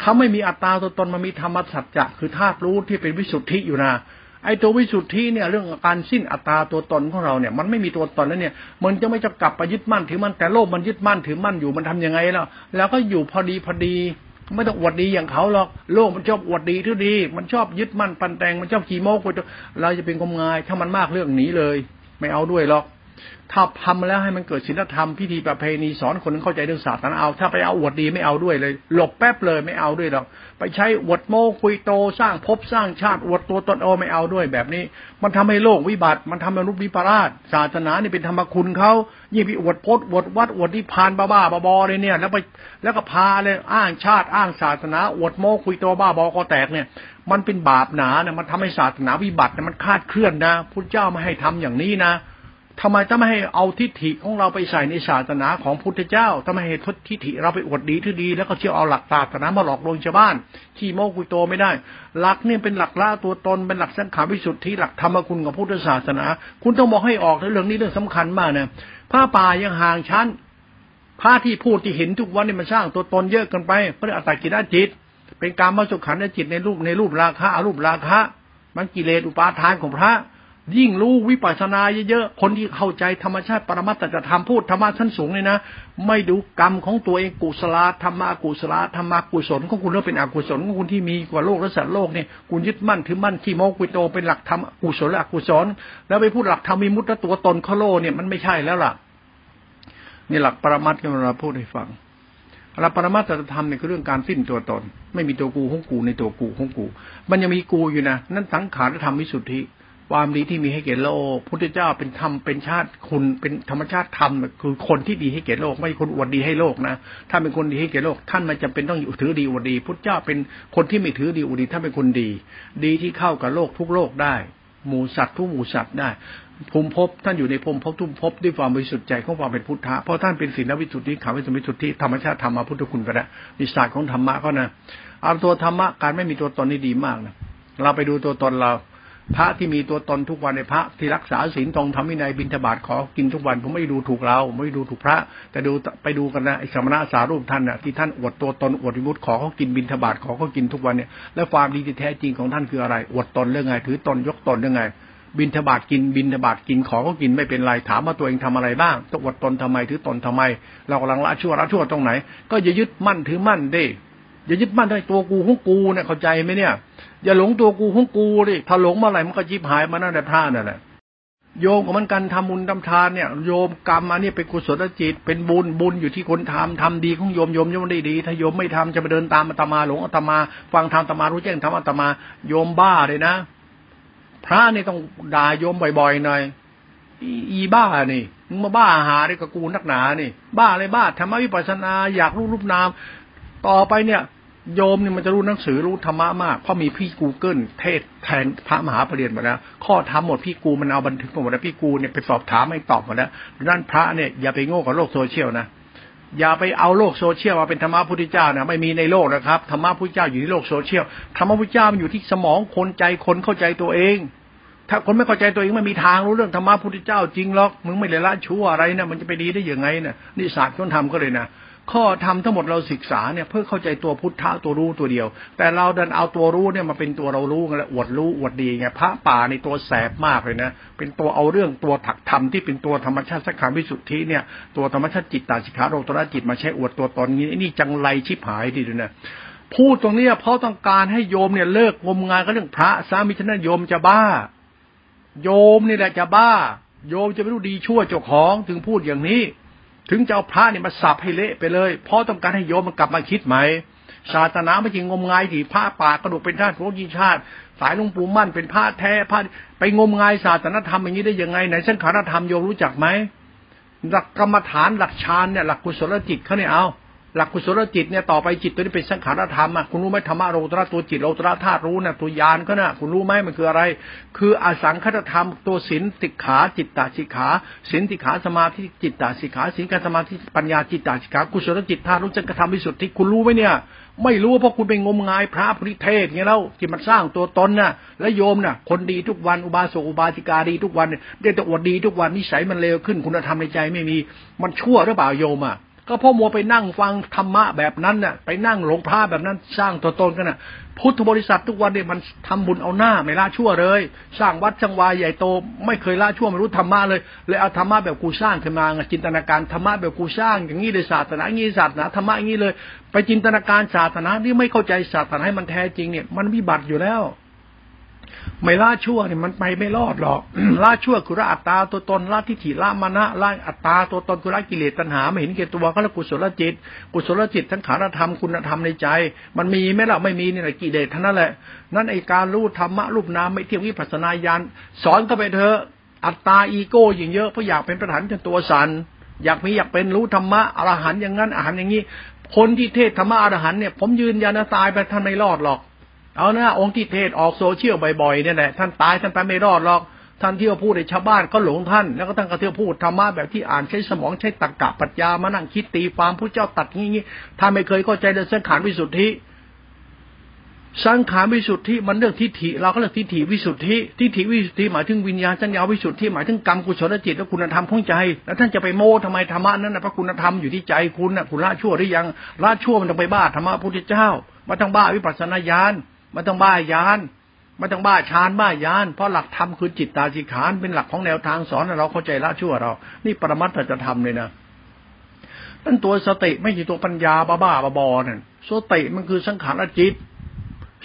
เขาไม่มีอัตตาตัวตนมันมีธรรมสัจจะคือธาตุรู้ที่เป็นวิสุทธิอยู่นะไอ้ตัววิสุทธิเนี่ยเรื่องการสิ้นอัตตาตัวตนของเราเนี่ยมันไม่มีตัวตนแล้วเนี่ยมันจะไม่จะกลับไปยึดมั่นถือมั่นแต่โลกมันยึดมั่นถือมั่นอยู่มันทำยังไงแล้วแล้วก็อยู่พอดีพอดีไม่ต้องอวดดีอย่างเขาหรอกโลกมันชอบอวดดีทุกดีมันชอบยึดมั่นปันแตงมันชอบขี้โม้กูเราจะเป็นงมงายถ้ามันมากเรื่องนี้เลยไม่เอาด้วยหรอกถ้าทำแล้วให้มันเกิดศีลธรรมพิธีประเพณีสอนคนเข้าใจเรื่องศาสนาเอาถ้าไปเอาอวดดีไม่เอาด้วยเลยหลบแป๊บเลยไม่เอาด้วยหรอกไปใช้อวดโม้คุยโตสร้างภพสร้างชาติอวดตัวตนโอไม่เอาด้วยแบบนี้มันทำให้โลกวิบัติมันทำให้มนุษย์วิปลาสศาสนานี่เป็นธรรมคุณเขายิ่งไปอวดพจน์อวดวัดอวดนิพพานบ้าๆบอๆเลยเนี่ยแล้วไปแล้วก็พาเลยอ้างชาติอ้างศาสนาอวดโม้คุยโตบ้าบอคอแตกเนี่ยมันเป็นบาปหนาเนี่ยมันทำให้ศาสนาวิบัติเนี่ยมันคาดเคลื่อนนะพุทธเจ้าไม่ให้ทำอย่างนี้นะทำไมต้องไม่ให้เอาทิฏฐิของเราไปใส่ในศาสนาของพุทธเจ้าทำไมให้ทิฏฐิเราไปอวดดีที่ดีแล้วก็เชื่อเอาหลักศาสนามาหลอกลวงชาวบ้านขี้โม้กุยโตไม่ได้หลักเนี่ยเป็นหลักละตัวตนเป็นหลักสังขารวิสุทธิหลักธรรมคุณของพุทธศาสนาคุณต้องมองให้ออกในเรื่องนี้เรื่องสำคัญมากนะพระป่ายังห่างชั้นพระที่พูดที่เห็นทุกวันนี่มันสร้างตัวตนเยอะเกินไปเพราะอัตตกิลจิตเป็นการมาสุขขันธ์จิตในรูปในรูปราคะอรูปราคะมันกิเลสอุปาทานของพระยิ่งรู้วิปัสสนาเยอะๆคนที่เข้าใจธรรมชาติปรมัตถธรรมพูดธรรมะชั้นสูงเลยนะไม่ดูกรรมของตัวเองกุศลธรรมอกุศลธรรมกุศลของคุณแล้วเป็นอกุศลของคุณที่มีกว่าโลกและสัตว์โลกเนี่ยคุณยึดมั่นถือมั่นขี้โม้กุยโตเป็นหลักธรรมกุศลและอกุศลแล้วไปพูดหลักธรรมวิมุตติตัวตนข้อโลเนี่ยมันไม่ใช่แล้วล่ะนี่หลักปรมัตถ์ที่เราพูดให้ฟังหลักปรมัตถธรรมเนี่ยคือเรื่องการสิ้นตัวตนไม่มีตัวกูของกูในตัวกูของกูมันยังมีกูอยู่นะนั่นสังขารธรรมวิสุทธิความดีที่มีให้แก่โลกพุทธเจ้าเป็นธรรมเป็นชาติคุณเป็นธรรมชาติธรรมคือคนที่ดีให้แก่โลกไม่คนอวดดีให้โลกนะถ้าเป็นคนดีให้แก่โลกท่านมันจำเป็นต้องอยู่ถือดีอวดดีพุทธเจ้าเป็นคนที่ไม่ถือดีอวดดีท่านเป็นคนดีดีที่เข้ากับโลกทุกโลกได้หมู่สัตว์ทุกหมู่สัตว์ได้ภูมิภพท่านอยู่ในภูมิภพทุกภพด้วยความบริสุทธิ์ใจของความเป็นพุทธะเพราะท่านเป็นศีลวิสุทธิขันธ์วิสุทธิธรรมชาติธรรมพุทธคุณก็ได้นิสัยของธรรมะก็นะเอาตัวธรรมะการไม่มีตัวตนนี่ดีมากนะเราไปดูตัวตนเราพระที่มีตัวตนทุกวันในพระที่รักษาศีลตรงทำวินัยบิณฑบาตขอกินทุกวันผมไม่ดูถูกเราไม่ดูถูกพระแต่ดูไปดูกันนะไอ้สมณะสารูปท่านน่ะที่ท่านอวดตัวตนอวดวิมุตติขอเขากินบิณฑบาตขอเขากินทุกวันเนี่ยแล้วความดีที่แท้จริงของท่านคืออะไรอวดตนเรื่องไงถือตนยกตนเรื่องไงบิณฑบาตกินบิณฑบาตกินขอเขากินไม่เป็นไรถามว่าตัวเองทำอะไรบ้างต้องอวดตนทำไมถือตนทำไมเรากำลังละชั่วละชั่วตรงไหนก็อย่ายึดมั่นถือมั่นดิอย่ายึดมั่นได้ตัวกูของกูเนี่ยเข้าใจไหมเนี่ยอย่าหลงตัวกูของกูดิถ้าหลงเมื่อไหร่มันก็ยิบหายมานั่นแหละพลาดนั่นแหละโยมกับมันกันทำบุญทำทานเนี่ยโยมกรรมอันนี้เป็นกุศลจิตเป็นบุญบุญอยู่ที่คนทำทำดีของโยมโยมย่อมได้ดีถ้าโยมไม่ทำจะไปเดินตามอาตมาหลงอาตมาฟังธรรมอาตมารู้แจ้งธรรมอาตมาโยมบ้าเลยนะพระนี่ต้องด่าโยมบ่อยๆหน่อย อีบ้านี่มึงมาบ้าหาได้กับกูนักหนานี่บ้าอะไรบ้าธรรมวิปัสสนาอยากรู้รูปนามต่อไปเนี่ยโยมนี่มันจะรู้หนังสือรู้ธรรมะมากเพราะมีพี่ Google เทศแทนพระมหาปริญญามาแล้วข้อธรรมหมดพี่กูมันเอาบันทึกมาหมดแล้วพี่กูเนี่ยไปสอบถามให้ตอบหมดแล้วด้านพระเนี่ยอย่าไปโง่กับโลกโซเชียลนะอย่าไปเอาโลกโซเชียลมาเป็นธรรมะพุทธเจ้านะไม่มีในโลกนะครับธรรมะพุทธเจ้าอยู่ที่โลกโซเชียลธรรมะพุทธเจ้ามันอยู่ที่สมองคนใจคนเข้าใจตัวเองถ้าคนไม่เข้าใจตัวเองไม่มีทางรู้เรื่องธรรมะพุทธเจ้าจริงหรอกมึงไม่ละชั่วอะไรนะมันจะไปดีได้ยังไงนะนี่ศาสตร์คนทำก็เลยนะข้อธรรมทั้งหมดเราศึกษาเนี่ยเพื่อเข้าใจตัวพุทธะตัวรู้ตัวเดียวแต่เราดันเอาตัวรู้เนี่ยมาเป็นตัวเรารู้กันแล้วอวดรู้อวดดีไงพระป่าในตัวแสบมากเลยนะเป็นตัวเอาเรื่องตัวถักธรรมที่เป็นตัวธรรมชาติสักขาวิสุทธิเนี่ยตัวธรรมชาติจิตตาสิกขาโรตระจิตมาใช้อวดตัวตนนี้นี่จังไรชิบหายดีด้วยนะพูดตรงนี้เพราะต้องการให้โยมเนี่ยเลิกงมงายกับเรื่องพระสามีฉะนั้นโยมจะบ้าโยมนี่แหละจะบ้าโยมจะไม่รู้ดีชั่วเจ้าของถึงพูดอย่างนี้ถึงจะเอาพระเนี่ยมาสับให้เละไปเลยเพราะต้องการให้โยมมันกลับมาคิดใหม่ศาสนาไม่จริงงมงายที่พระป่ากระดูกเป็นธาตุของยีชาติสายหลวงปู่มั่นเป็นพระแท้พระไปงมงายศาสนาธรรมอย่างนี้ได้ยังไงไหนสังขารธรรมโยมรู้จักไหมหลักกรรมฐานหลักฌานเนี่ยหลักกุศลจิตเขาเนี่ยเอาหลักกุศลจิตเนี่ยต่อไปจิตตัวนี้เป็นสังขารธรรมอ่ะคุณรู้ไหมธรรมะโลตระตัวจิตโลตระธาตุรู้นะตัวยานก็นะคุณรู้ไหมมันคืออะไรคืออสังขตธรรมตัวศีลสิกขาจิตตาสิกขาศีลสิกขาสมาธิจิตตาสิกขาศีลกับสมาธิปัญญาจิตตาสิกขากุศลจิตธาตุรู้จักธรรมวิสุทธิคุณรู้ไหมเนี่ยไม่รู้เพราะคุณไปงมงายพระพุทธเทศไงแล้วที่มันสร้างตัวตนน่ะและโยมน่ะคนดีทุกวันอุบาสกอุบาสิกาดีทุกวันได้แต่อวดดีทุกวันนิสัยมันเลวขึ้นคุณธรรมในใจไม่มีมันชั่วหรือเปล่าโยมอ่ะก็พ่อมัวไปนั่งฟังธรรมะแบบนั้นน่ะไปนั่งหลงพระแบบนั้นสร้างตัวตนกันน่ะพุทธบริษัททุกวันเนี่ยมันทำบุญเอาหน้าไม่ละชั่วเลยสร้างวัดจังวายใหญ่โตไม่เคยละชั่วไม่รู้ธรรมะเลยเลยเอาธรรมะแบบกูสร้างขึ้นมาจินตนาการธรรมะแบบกูสร้างอย่างนี้เลยศาสนาอย่างนี้ศาสนาธรรมะอย่างนี้เลยไปจินตนาการศาสนาที่ไม่เข้าใจศาสนาให้มันแท้จริงเนี่ยมันวิบัติอยู่แล้วไม่ละชั่วเนี่ยมันไปไม่รอดหรอกละชั่วคือละอัตตาตัวตนละทิฏฐิละมานะละอัตตาตัวตนคือละกิเลสตัณหาไม่เห็นแก่ตัวก็ละกุศลจิตกุศลจิตสังขารธรรมคุณธรรมในใจมันมีไหมล่ะไม่มีนี่แหละกิเลสทั้งนั้นแหละนั่นไอ้การรู้ธรรมะรูปนามไม่เที่ยงวิปัสสนาญาณสอนเข้าไปเถอะอัตตาอีโก้อย่างเยอะเพราะอยากเป็นประธานจนตัวสั่นอยากมีอยากเป็นรู้ธรรมะอรหันต์อย่างนั้นอรหันต์อย่างนี้คนที่เทศธรรมะอรหันต์เนี่ยผมยืนยันตายไปท่านไม่รอดหรอกเอานะองค์ที่เทศออกโซเชียลบ่อยๆเนี่ยแหละท่านตายท่านไปไม่รอดหรอกท่านเที่ยวพูดในชาวบ้านก็หลงท่านแล้วก็ท่านก็เที่ยวพูดธรรมะแบบที่อ่านใช้สมองใช้ตรรกะปรัชญามานั่งคิดตีความพระเจ้าตัดงี้ๆท่านไม่เคยเข้าใจเรื่องสังขารวิสุทธิสังขารวิสุทธิมันเรื่องทิฏฐิเราก็เรื่องทิฏฐิวิสุทธิทิฏฐิวิสุทธิหมายถึงวิญญาณสัญญาวิสุทธิหมายถึงกรรมกุศลจิตและคุณธรรมของใจแล้วท่านจะไปโม้ทำไมธรรมะนั้นนะเพราะคุณธรรมอยู่ที่ใจคุณนะคุณละชั่วหรือยังละชั่วมันต้องไปบ้าธรรมะพุทธเจ้ามาต้องบ้าวิปัสสนาญาณมันต้องบ้ายานมันต้องบ้าฌานบ้ายานเพราะหลักธรรมคือจิตตาสิกขาเป็นหลักของแนวทางสอนเราเข้าใจละชั่วเรานี่ปรมัตถธรรมเลยนะนั่นตัวสติไม่ใช่ตัวปัญญาบ้าๆบอๆนั่นสติมันคือสังขารจิต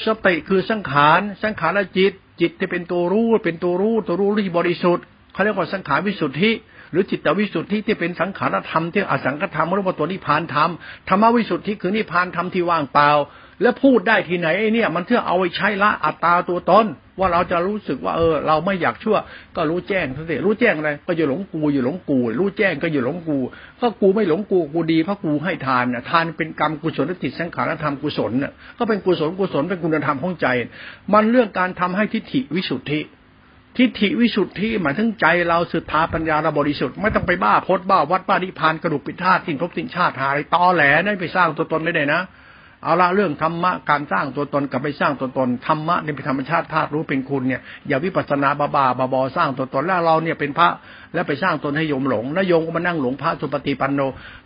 สติคือสังขารสังขารจิตจิตที่เป็นตัวรู้เป็นตัวรู้ตัวรู้ที่บริสุทธิ์เขาเรียกว่าสังขารวิสุทธิหรือจิตวิสุทธิที่เป็นสังขารธรรมที่อสังขธรรมหรือว่าตัวนิพพานธรรมธรรมวิสุทธิคือนิพพานธรรมที่ว่างเปล่าแล้วพูดได้ทีไหนไอ้เนี่ยมันเพื่อเอาไปใช้ละอัตตาตัวตนว่าเราจะรู้สึกว่าเออเราไม่อยากชั่วก็รู้แจ้งสิรู้แจ้งอะไรก็อยู่หลงกูอยู่หลงกูรู้แจ้งก็อยู่หลงกูก็กูไม่หลงกูกูดีเพราะกูให้ทานน่ะทานเป็นกรรมกุศลจิตสังขารธรรมกุศลน่ะก็เป็นกุศลกุศลเป็นคุณธรรมของใจมันเรื่องการทำให้ทิฏฐิวิสุทธิทิฏฐิวิสุทธิหมายถึงใจเราศรัทธาปัญญาเราบริสุทธิ์ไม่ต้องไปบ้าพดบ้าวัดบ้านิพพานกระดูกปิดธาตุสิ้นภพสิ้นชาติหาอะไรตอแหลได้ไปสร้างตัวตนไม่ได้นะเอาละเรื่องธรรมะการสร้างตัวตนกับไม่สร้างตัวตนธรรมะเนี่ยเป็นธรรมชาติธาตุรู้เป็นคุณเนี่ยอย่าวิปัสสนาบ้าบ้าบอสร้างตัวตนแล้วเราเนี่ยเป็นพระแล้วไปสร้างตนให้โยมหลงแล้วโยมก็มานั่งหลงพระสุปฏิปันโน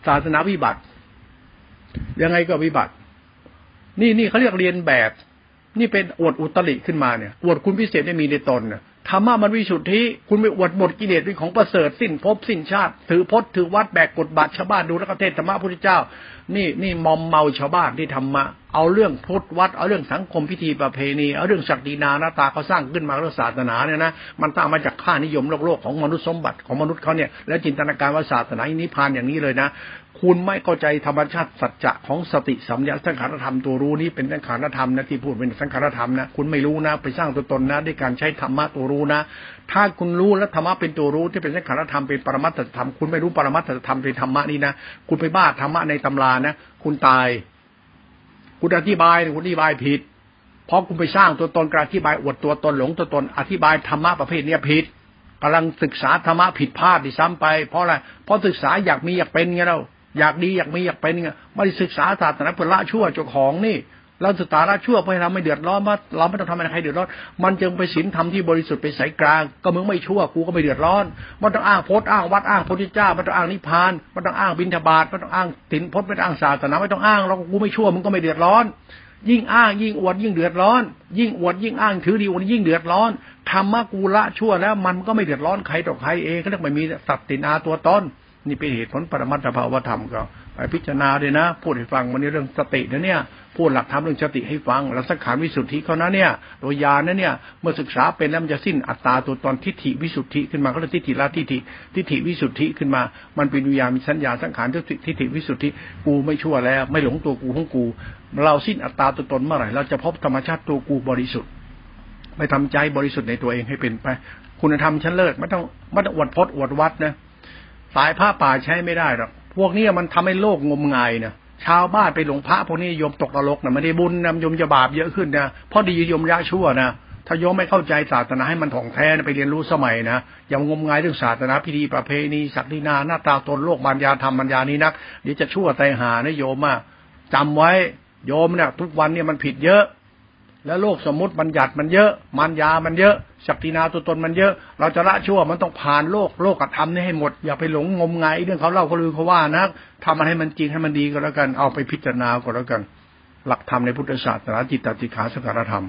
ศาสนาวิบัติยังไงก็วิบัตินี่นี่เขาเรียกเรียนแบบนี่เป็นอวดอุตริขึ้นมาเนี่ยอวดคุณพิเศษไม่มีในตนเนี่ยธรรมะมันวิสุทธิคุณไปอวดหมดกิเลสเป็นของประเสริฐสิ้นภพสิ้นชาติถือพจน์ถือวัดแบกกฎบาตรชาวบ้านดูแล้วก็เทศธรรมะพระพุทธเจ้านี่นี่มอมเมาชาวบ้านที่ธรรมะ เอาเรื่องพุทธวัดเอาเรื่องสังคมพิธีประเพณีเอาเรื่องศักดินาหน้าตาเขาสร้างขึ้นมาเรื่องศาสนาเนี่ยนะมันตั้งมาจากค่านิยมโลกโลกของมนุษย์สมบัติของมนุษย์เขาเนี่ยแล้วจินตนาการว่าศาสนาอินิพพานอย่างนี้เลยนะคุณไม่เข้าใจธรรมชาติสัจจะของสติสัมปชัญญะสังขารธรรมตัวรู้นี้เป็นสังขารธรรมนะที่พูดเป็นสังขารธรรมนะคุณไม่รู้นะไปสร้างตัวตนนะด้วยการใช้ธรรมะตัวรู้นะถ้าคุณรู้และธรรมะเป็นตัวรู้ที่เป็นสังขารธรรมเป็นปรมัตถธรรมคุณไม่รู้ปรมัตถธรรมเป็นธรรมะนี่นะคุณไปบ้าธรรมะในตำรานะคุณตายคุณอธิบายคุณอธิบายผิดเพราะคุณไปสร้างตัวตนการอธิบายอวดตัวตนหลงตัวตนอธิบายธรรมะประเภทนี้ผิดกำลังศึกษาธรรมะผิดพลาดดิซ้ำไปเพราะอะไรเพราะศึกษาอยากมีอยากเป็นไงเราอยากดีอยากมีอยากเป็นไงไม่ได้ศึกษาศาสนาเพื่อละชั่วเจ้าของนี่เราศึกษาละชั่วเพื่อให้เราไม่เดือดร้อนเราไม่ต้องทำอะไรใครเดือดร้อนมันจึงไปศีลธรรมที่บริสุทธิ์ไปสายกลางก็มึงไม่ชั่วกูก็ไม่เดือดร้อนมันต้องอ้างพจน์อ้างวัดอ้างพระพุทธเจ้ามันต้องอ้างนิพพานมันต้องอ้างบิณฑบาตมันต้องอ้างศีลพจน์ไม่อ้างศาสนาไม่ต้องอ้างเรากูไม่ชั่วมึงก็ไม่เดือดร้อนยิ่งอ้างยิ่งอวดยิ่งเดือดร้อนยิ่งอวดยิ่งอ้างถือดีอวดยิ่งเดือดร้อนธรรมะกูละชั่วแล้วมันก็ไม่เดือดร้อนใครต่อใครเองก็เรียกไม่มีสัตตินาตัวตนนี่เป็นเหตุผลปรมัตถภาวธรรมก็ไปพิจารณาเลยนะพูดให้ฟังวันนี้เรื่องสตินะเนี่ยพูดหลักธรรมเรื่องสติให้ฟังแล้วสังขารวิสุทธิเขานะเนี่ยโดยญาณนะเนี่ยเมื่อศึกษาเป็นแล้วมันจะสิ้นอัตตาตัวตนทิฏฐิวิสุทธิขึ้นมาก็เรียกทิฏฐิละทิฏฐิทิฏฐิวิสุทธิขึ้นมามันเป็นวิญญาณมีสัญญาสังขารทิฏฐิวิสุทธิกูไม่ชั่วแล้วไม่หลงตัวกูของกูเราสิ้นอัตตาตัวตนเมื่อไหร่เราจะพบธรรมชาติตัวกูบริสุทธิ์ไปทำใจบริสุทธิ์ในตัวเองให้เป็นไปคุณธรรมชั้นเลิศไม่ต้องไม่ต้องอวดพจน์อวดวัดนะสายผ้าป่าใช้ไม่ได้หรอกพวกนี้มันทำให้โลกงมงายนะชาวบ้านไปหลงพระพวกนี้โยมตกนรกนะไม่ได้บุญนะโยมจะบาปเยอะขึ้นนะเพราะดีโยมยะชั่วนะถ้าโยมไม่เข้าใจศาสนาให้มันถ่องแท้นะไปเรียนรู้สมัยนะอย่างงมงายเรื่องศาสนาพิธีประเพณีศักดินาหน้าตาตนโลกมารยาธรรมมารยานี้นักเดี๋ยวจะชั่วใจหานะโยมอ่ะจำไว้โยมเนี่ยทุกวันเนี่ยมันผิดเยอะแล้วโลกสมมติบัญญัติมันเยอะมารยามันเยอะศักดินาตัวตนมันเยอะเราจะละชั่วมันต้องผ่านโลกโลกธรรมนี่ให้หมดอย่าไปหลงงมงายเรื่องเขาเล่าเขาลือเขาว่านะทำมันให้มันจริงให้มันดีก็แล้วกันเอาไปพิจารณาก็แล้วกันหลักธรรมในพุทธศาสนาจิตตติขาสังขารธรรม